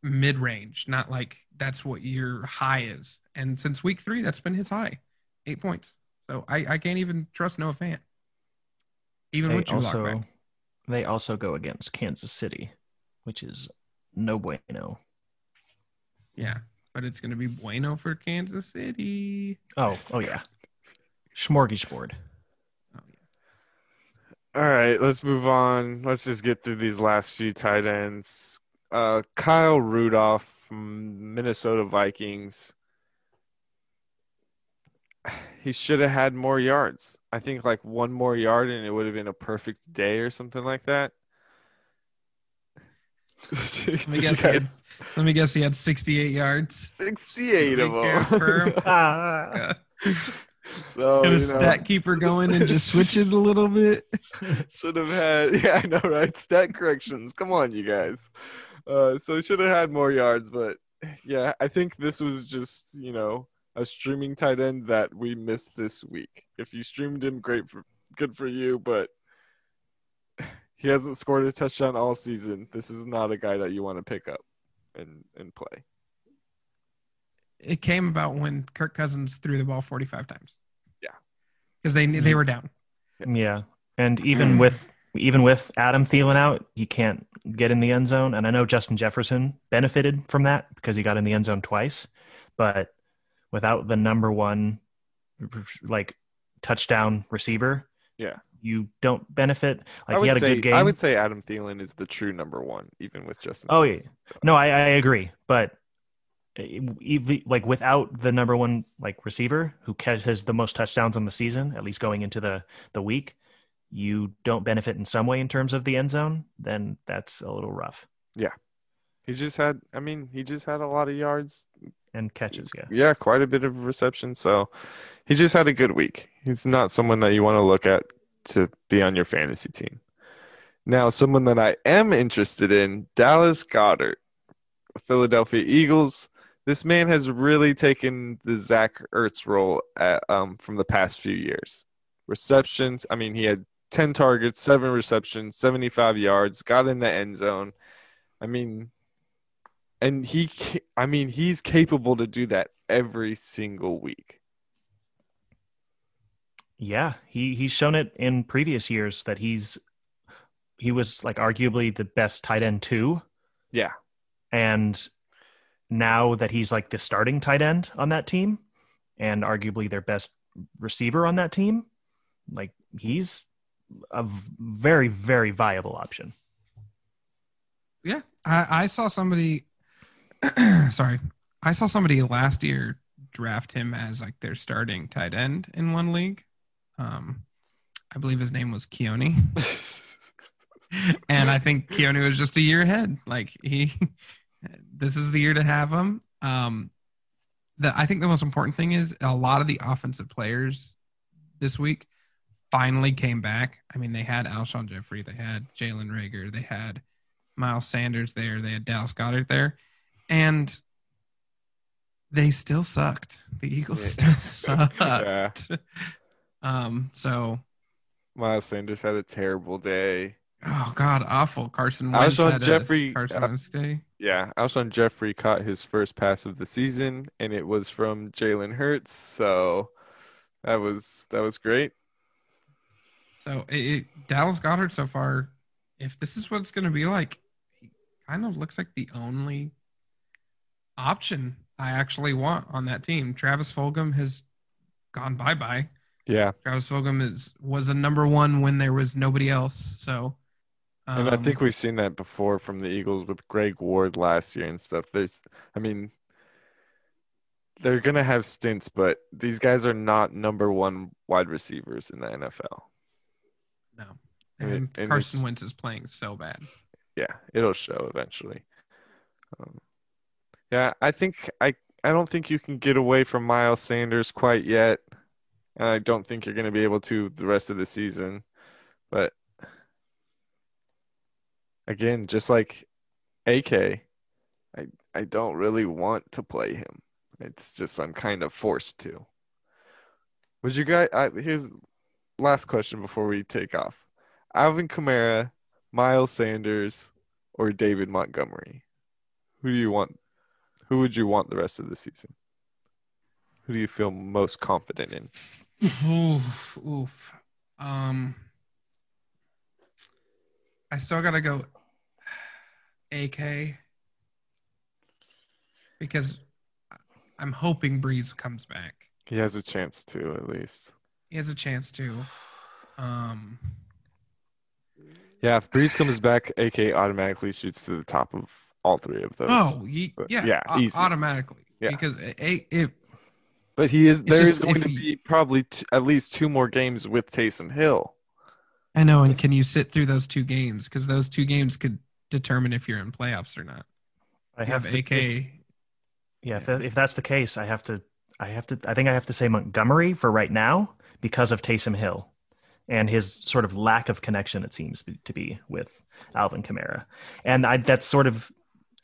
mid-range, not like that's what your high is. And since week 3, that's been his high, 8 points. So I can't even trust Noah Fant. Even with you locked back. They also go against Kansas City, which is no bueno. Yeah. But it's going to be bueno for Kansas City. Oh yeah. Smorgasbord. Oh, yeah. All right, let's move on. Let's just get through these last few tight ends. Kyle Rudolph from Minnesota Vikings. He should have had more yards. I think like one more yard and it would have been a perfect day or something like that. Let me guess. He had 68 yards. 68 of them. So get a stat keeper going and just switch it a little bit. Should have had. Yeah, I know, right? Stat corrections. Come on, you guys. So should have had more yards, but yeah, I think this was just a streaming tight end that we missed this week. If you streamed him, good for you, but. He hasn't scored a touchdown all season. This is not a guy that you want to pick up and play. It came about when Kirk Cousins threw the ball 45 times. Yeah. Because they were down. Yeah. And even with Adam Thielen out, he can't get in the end zone. And I know Justin Jefferson benefited from that because he got in the end zone twice. But without the number one touchdown receiver, yeah, you don't benefit. Like, he had a good game. I would say Adam Thielen is the true number one, even with Justin. Oh, yeah. No, I agree. But without the number one receiver who has the most touchdowns on the season, at least going into the week, you don't benefit in some way in terms of the end zone. Then that's a little rough. Yeah. He just had a lot of yards. And catches, yeah. Yeah, quite a bit of reception. So he just had a good week. He's not someone that you want to look at to be on your fantasy team. Now, someone that I am interested in, Dallas Goedert, Philadelphia Eagles. This man has really taken the Zach Ertz role from the past few years. Receptions, he had 10 targets, 7 receptions, 75 yards, got in the end zone. And he's capable to do that every single week. Yeah, he's shown it in previous years that he was arguably the best tight end too. Yeah. And now that he's the starting tight end on that team and arguably their best receiver on that team, he's a very, very viable option. Yeah, I saw somebody... Sorry. I saw somebody last year draft him as their starting tight end in one league. I believe his name was Keone. And I think Keone was just a year ahead. This is the year to have him. I think the most important thing is a lot of the offensive players this week finally came back. They had Alshon Jeffrey, they had Jalen Reagor, they had Miles Sanders there, they had Dallas Goedert there. And they still sucked. The Eagles still sucked. Yeah. So Miles Sanders had a terrible day. Oh, God, awful. Carson Wentz had a Carson Wentz day. Yeah, Alshon Jeffrey caught his first pass of the season, and it was from Jalen Hurts. So that was great. So Dallas Goedert so far, if this is what it's going to be like, he kind of looks like the only option I actually want on that team. Travis Fulgham has gone bye-bye. Yeah. Travis Fulgham was a number one when there was nobody else. So, and I think we've seen that before from the Eagles with Greg Ward last year and stuff. They're going to have stints, but these guys are not number one wide receivers in the NFL. No. And Carson Wentz is playing so bad. Yeah, it'll show eventually. I don't think you can get away from Miles Sanders quite yet. And I don't think you're going to be able to the rest of the season. But, again, just like AK, I don't really want to play him. It's just I'm kind of forced to. Was you guys – here's last question before we take off. Alvin Kamara, Miles Sanders, or David Montgomery? Who do you want? Who would you want the rest of the season? Who do you feel most confident in? Oof. I still got to go AK because I'm hoping Breeze comes back. He has a chance to, at least. He has a chance to. Yeah, if Breeze comes back, AK automatically shoots to the top of all three of those. Automatically. Yeah. Because but he is. There is going to be probably at least two more games with Taysom Hill. I know, and can you sit through those two games? Because those two games could determine if you're in playoffs or not. I have AK. If that's the case, I have to. I think I have to say Montgomery for right now because of Taysom Hill and his sort of lack of connection, it seems to be, with Alvin Kamara. And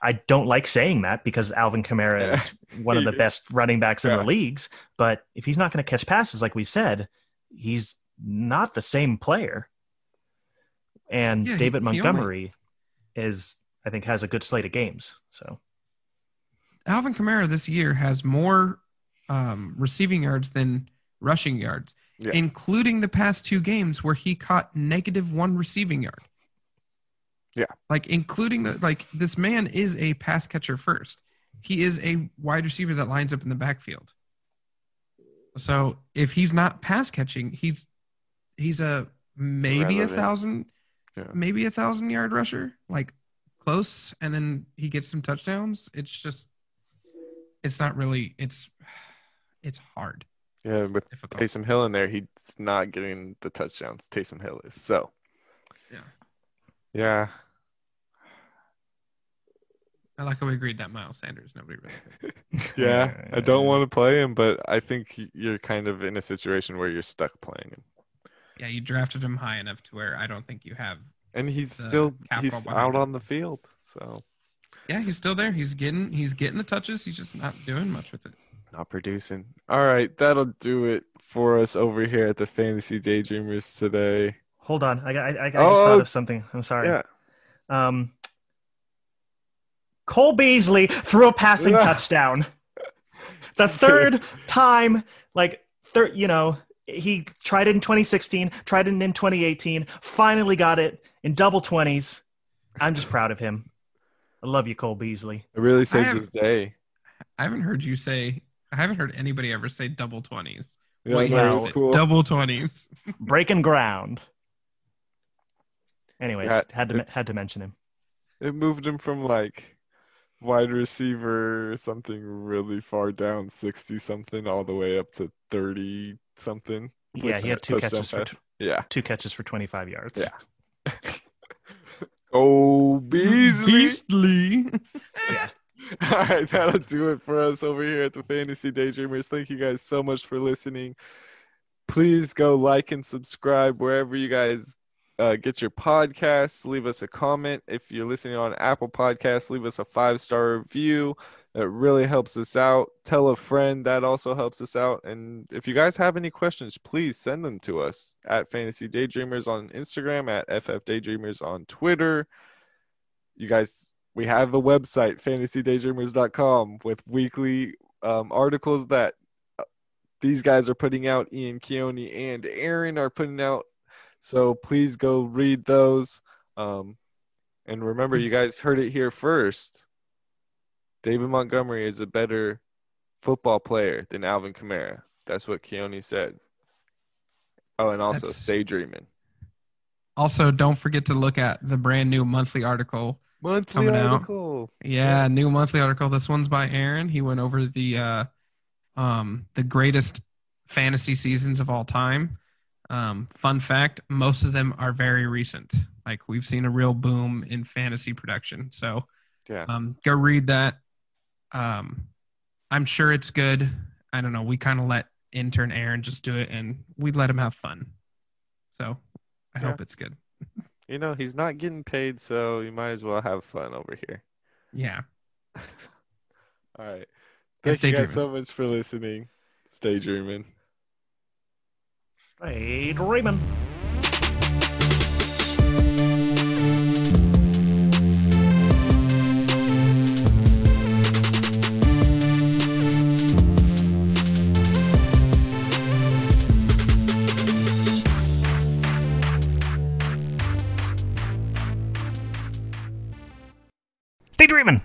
I don't like saying that because Alvin Kamara is one of the best running backs in the leagues. But if he's not going to catch passes, like we said, he's not the same player. And David Montgomery has a good slate of games. So Alvin Kamara this year has more receiving yards than rushing yards, including the past two games where he caught -1 receiving yard. Yeah. This man is a pass catcher first. He is a wide receiver that lines up in the backfield. So if he's not pass catching, he's a maybe 1,000-yard rusher, like close, and then he gets some touchdowns. It's just it's hard. Yeah, with Taysom Hill in there, he's not getting the touchdowns Taysom Hill is. So yeah. Yeah. I like how we agreed that Miles Sanders, nobody really cares. Yeah, I don't want to play him, but I think you're kind of in a situation where you're stuck playing him. Yeah, you drafted him high enough to where I don't think you have. And he's out on the field, so. Yeah, he's still there. He's getting the touches. He's just not doing much with it. Not producing. All right, that'll do it for us over here at the Fantasy Daydreamers today. Hold on. I just thought of something. I'm sorry. Yeah. Cole Beasley threw a passing touchdown. The third time, he tried it in 2016, tried it in 2018, finally got it in double 20s. I'm just proud of him. I love you, Cole Beasley. It really saved his day. I haven't heard anybody ever say double 20s. Yeah, cool. Double 20s. Breaking ground. Anyways, had to mention him. It moved him from wide receiver something really far down, 60-something, all the way up to 30-something. Yeah, he had two catches for 25 yards. Yeah. Oh, Beasley. Yeah. All right, that'll do it for us over here at the Fantasy Daydreamers. Thank you guys so much for listening. Please go like and subscribe wherever you guys get your podcasts. Leave us a comment. If you're listening on Apple Podcasts, leave us a 5-star review. That really helps us out. Tell a friend. That also helps us out. And if you guys have any questions, please send them to us at Fantasy Daydreamers on Instagram, at FF Daydreamers on Twitter. You guys, we have a website, fantasydaydreamers.com, with weekly articles that these guys are putting out. Ian, Keone, and Aaron are putting out. So please go read those. And remember, you guys heard it here first. David Montgomery is a better football player than Alvin Kamara. That's what Keone said. Oh, and also stay dreaming. Also, don't forget to look at the brand new monthly article coming out. Yeah, new monthly article. This one's by Aaron. He went over the greatest fantasy seasons of all time. Fun fact, most of them are very recent. Like, we've seen a real boom in fantasy production. So yeah. Go read that. I'm sure it's good. I don't know. We kind of let intern Aaron just do it, and we let him have fun. So I hope it's good. You know, he's not getting paid, so you might as well have fun over here. Yeah. All right. Thank you guys so much for listening. Stay dreaming. Stay dreaming. Stay dreaming.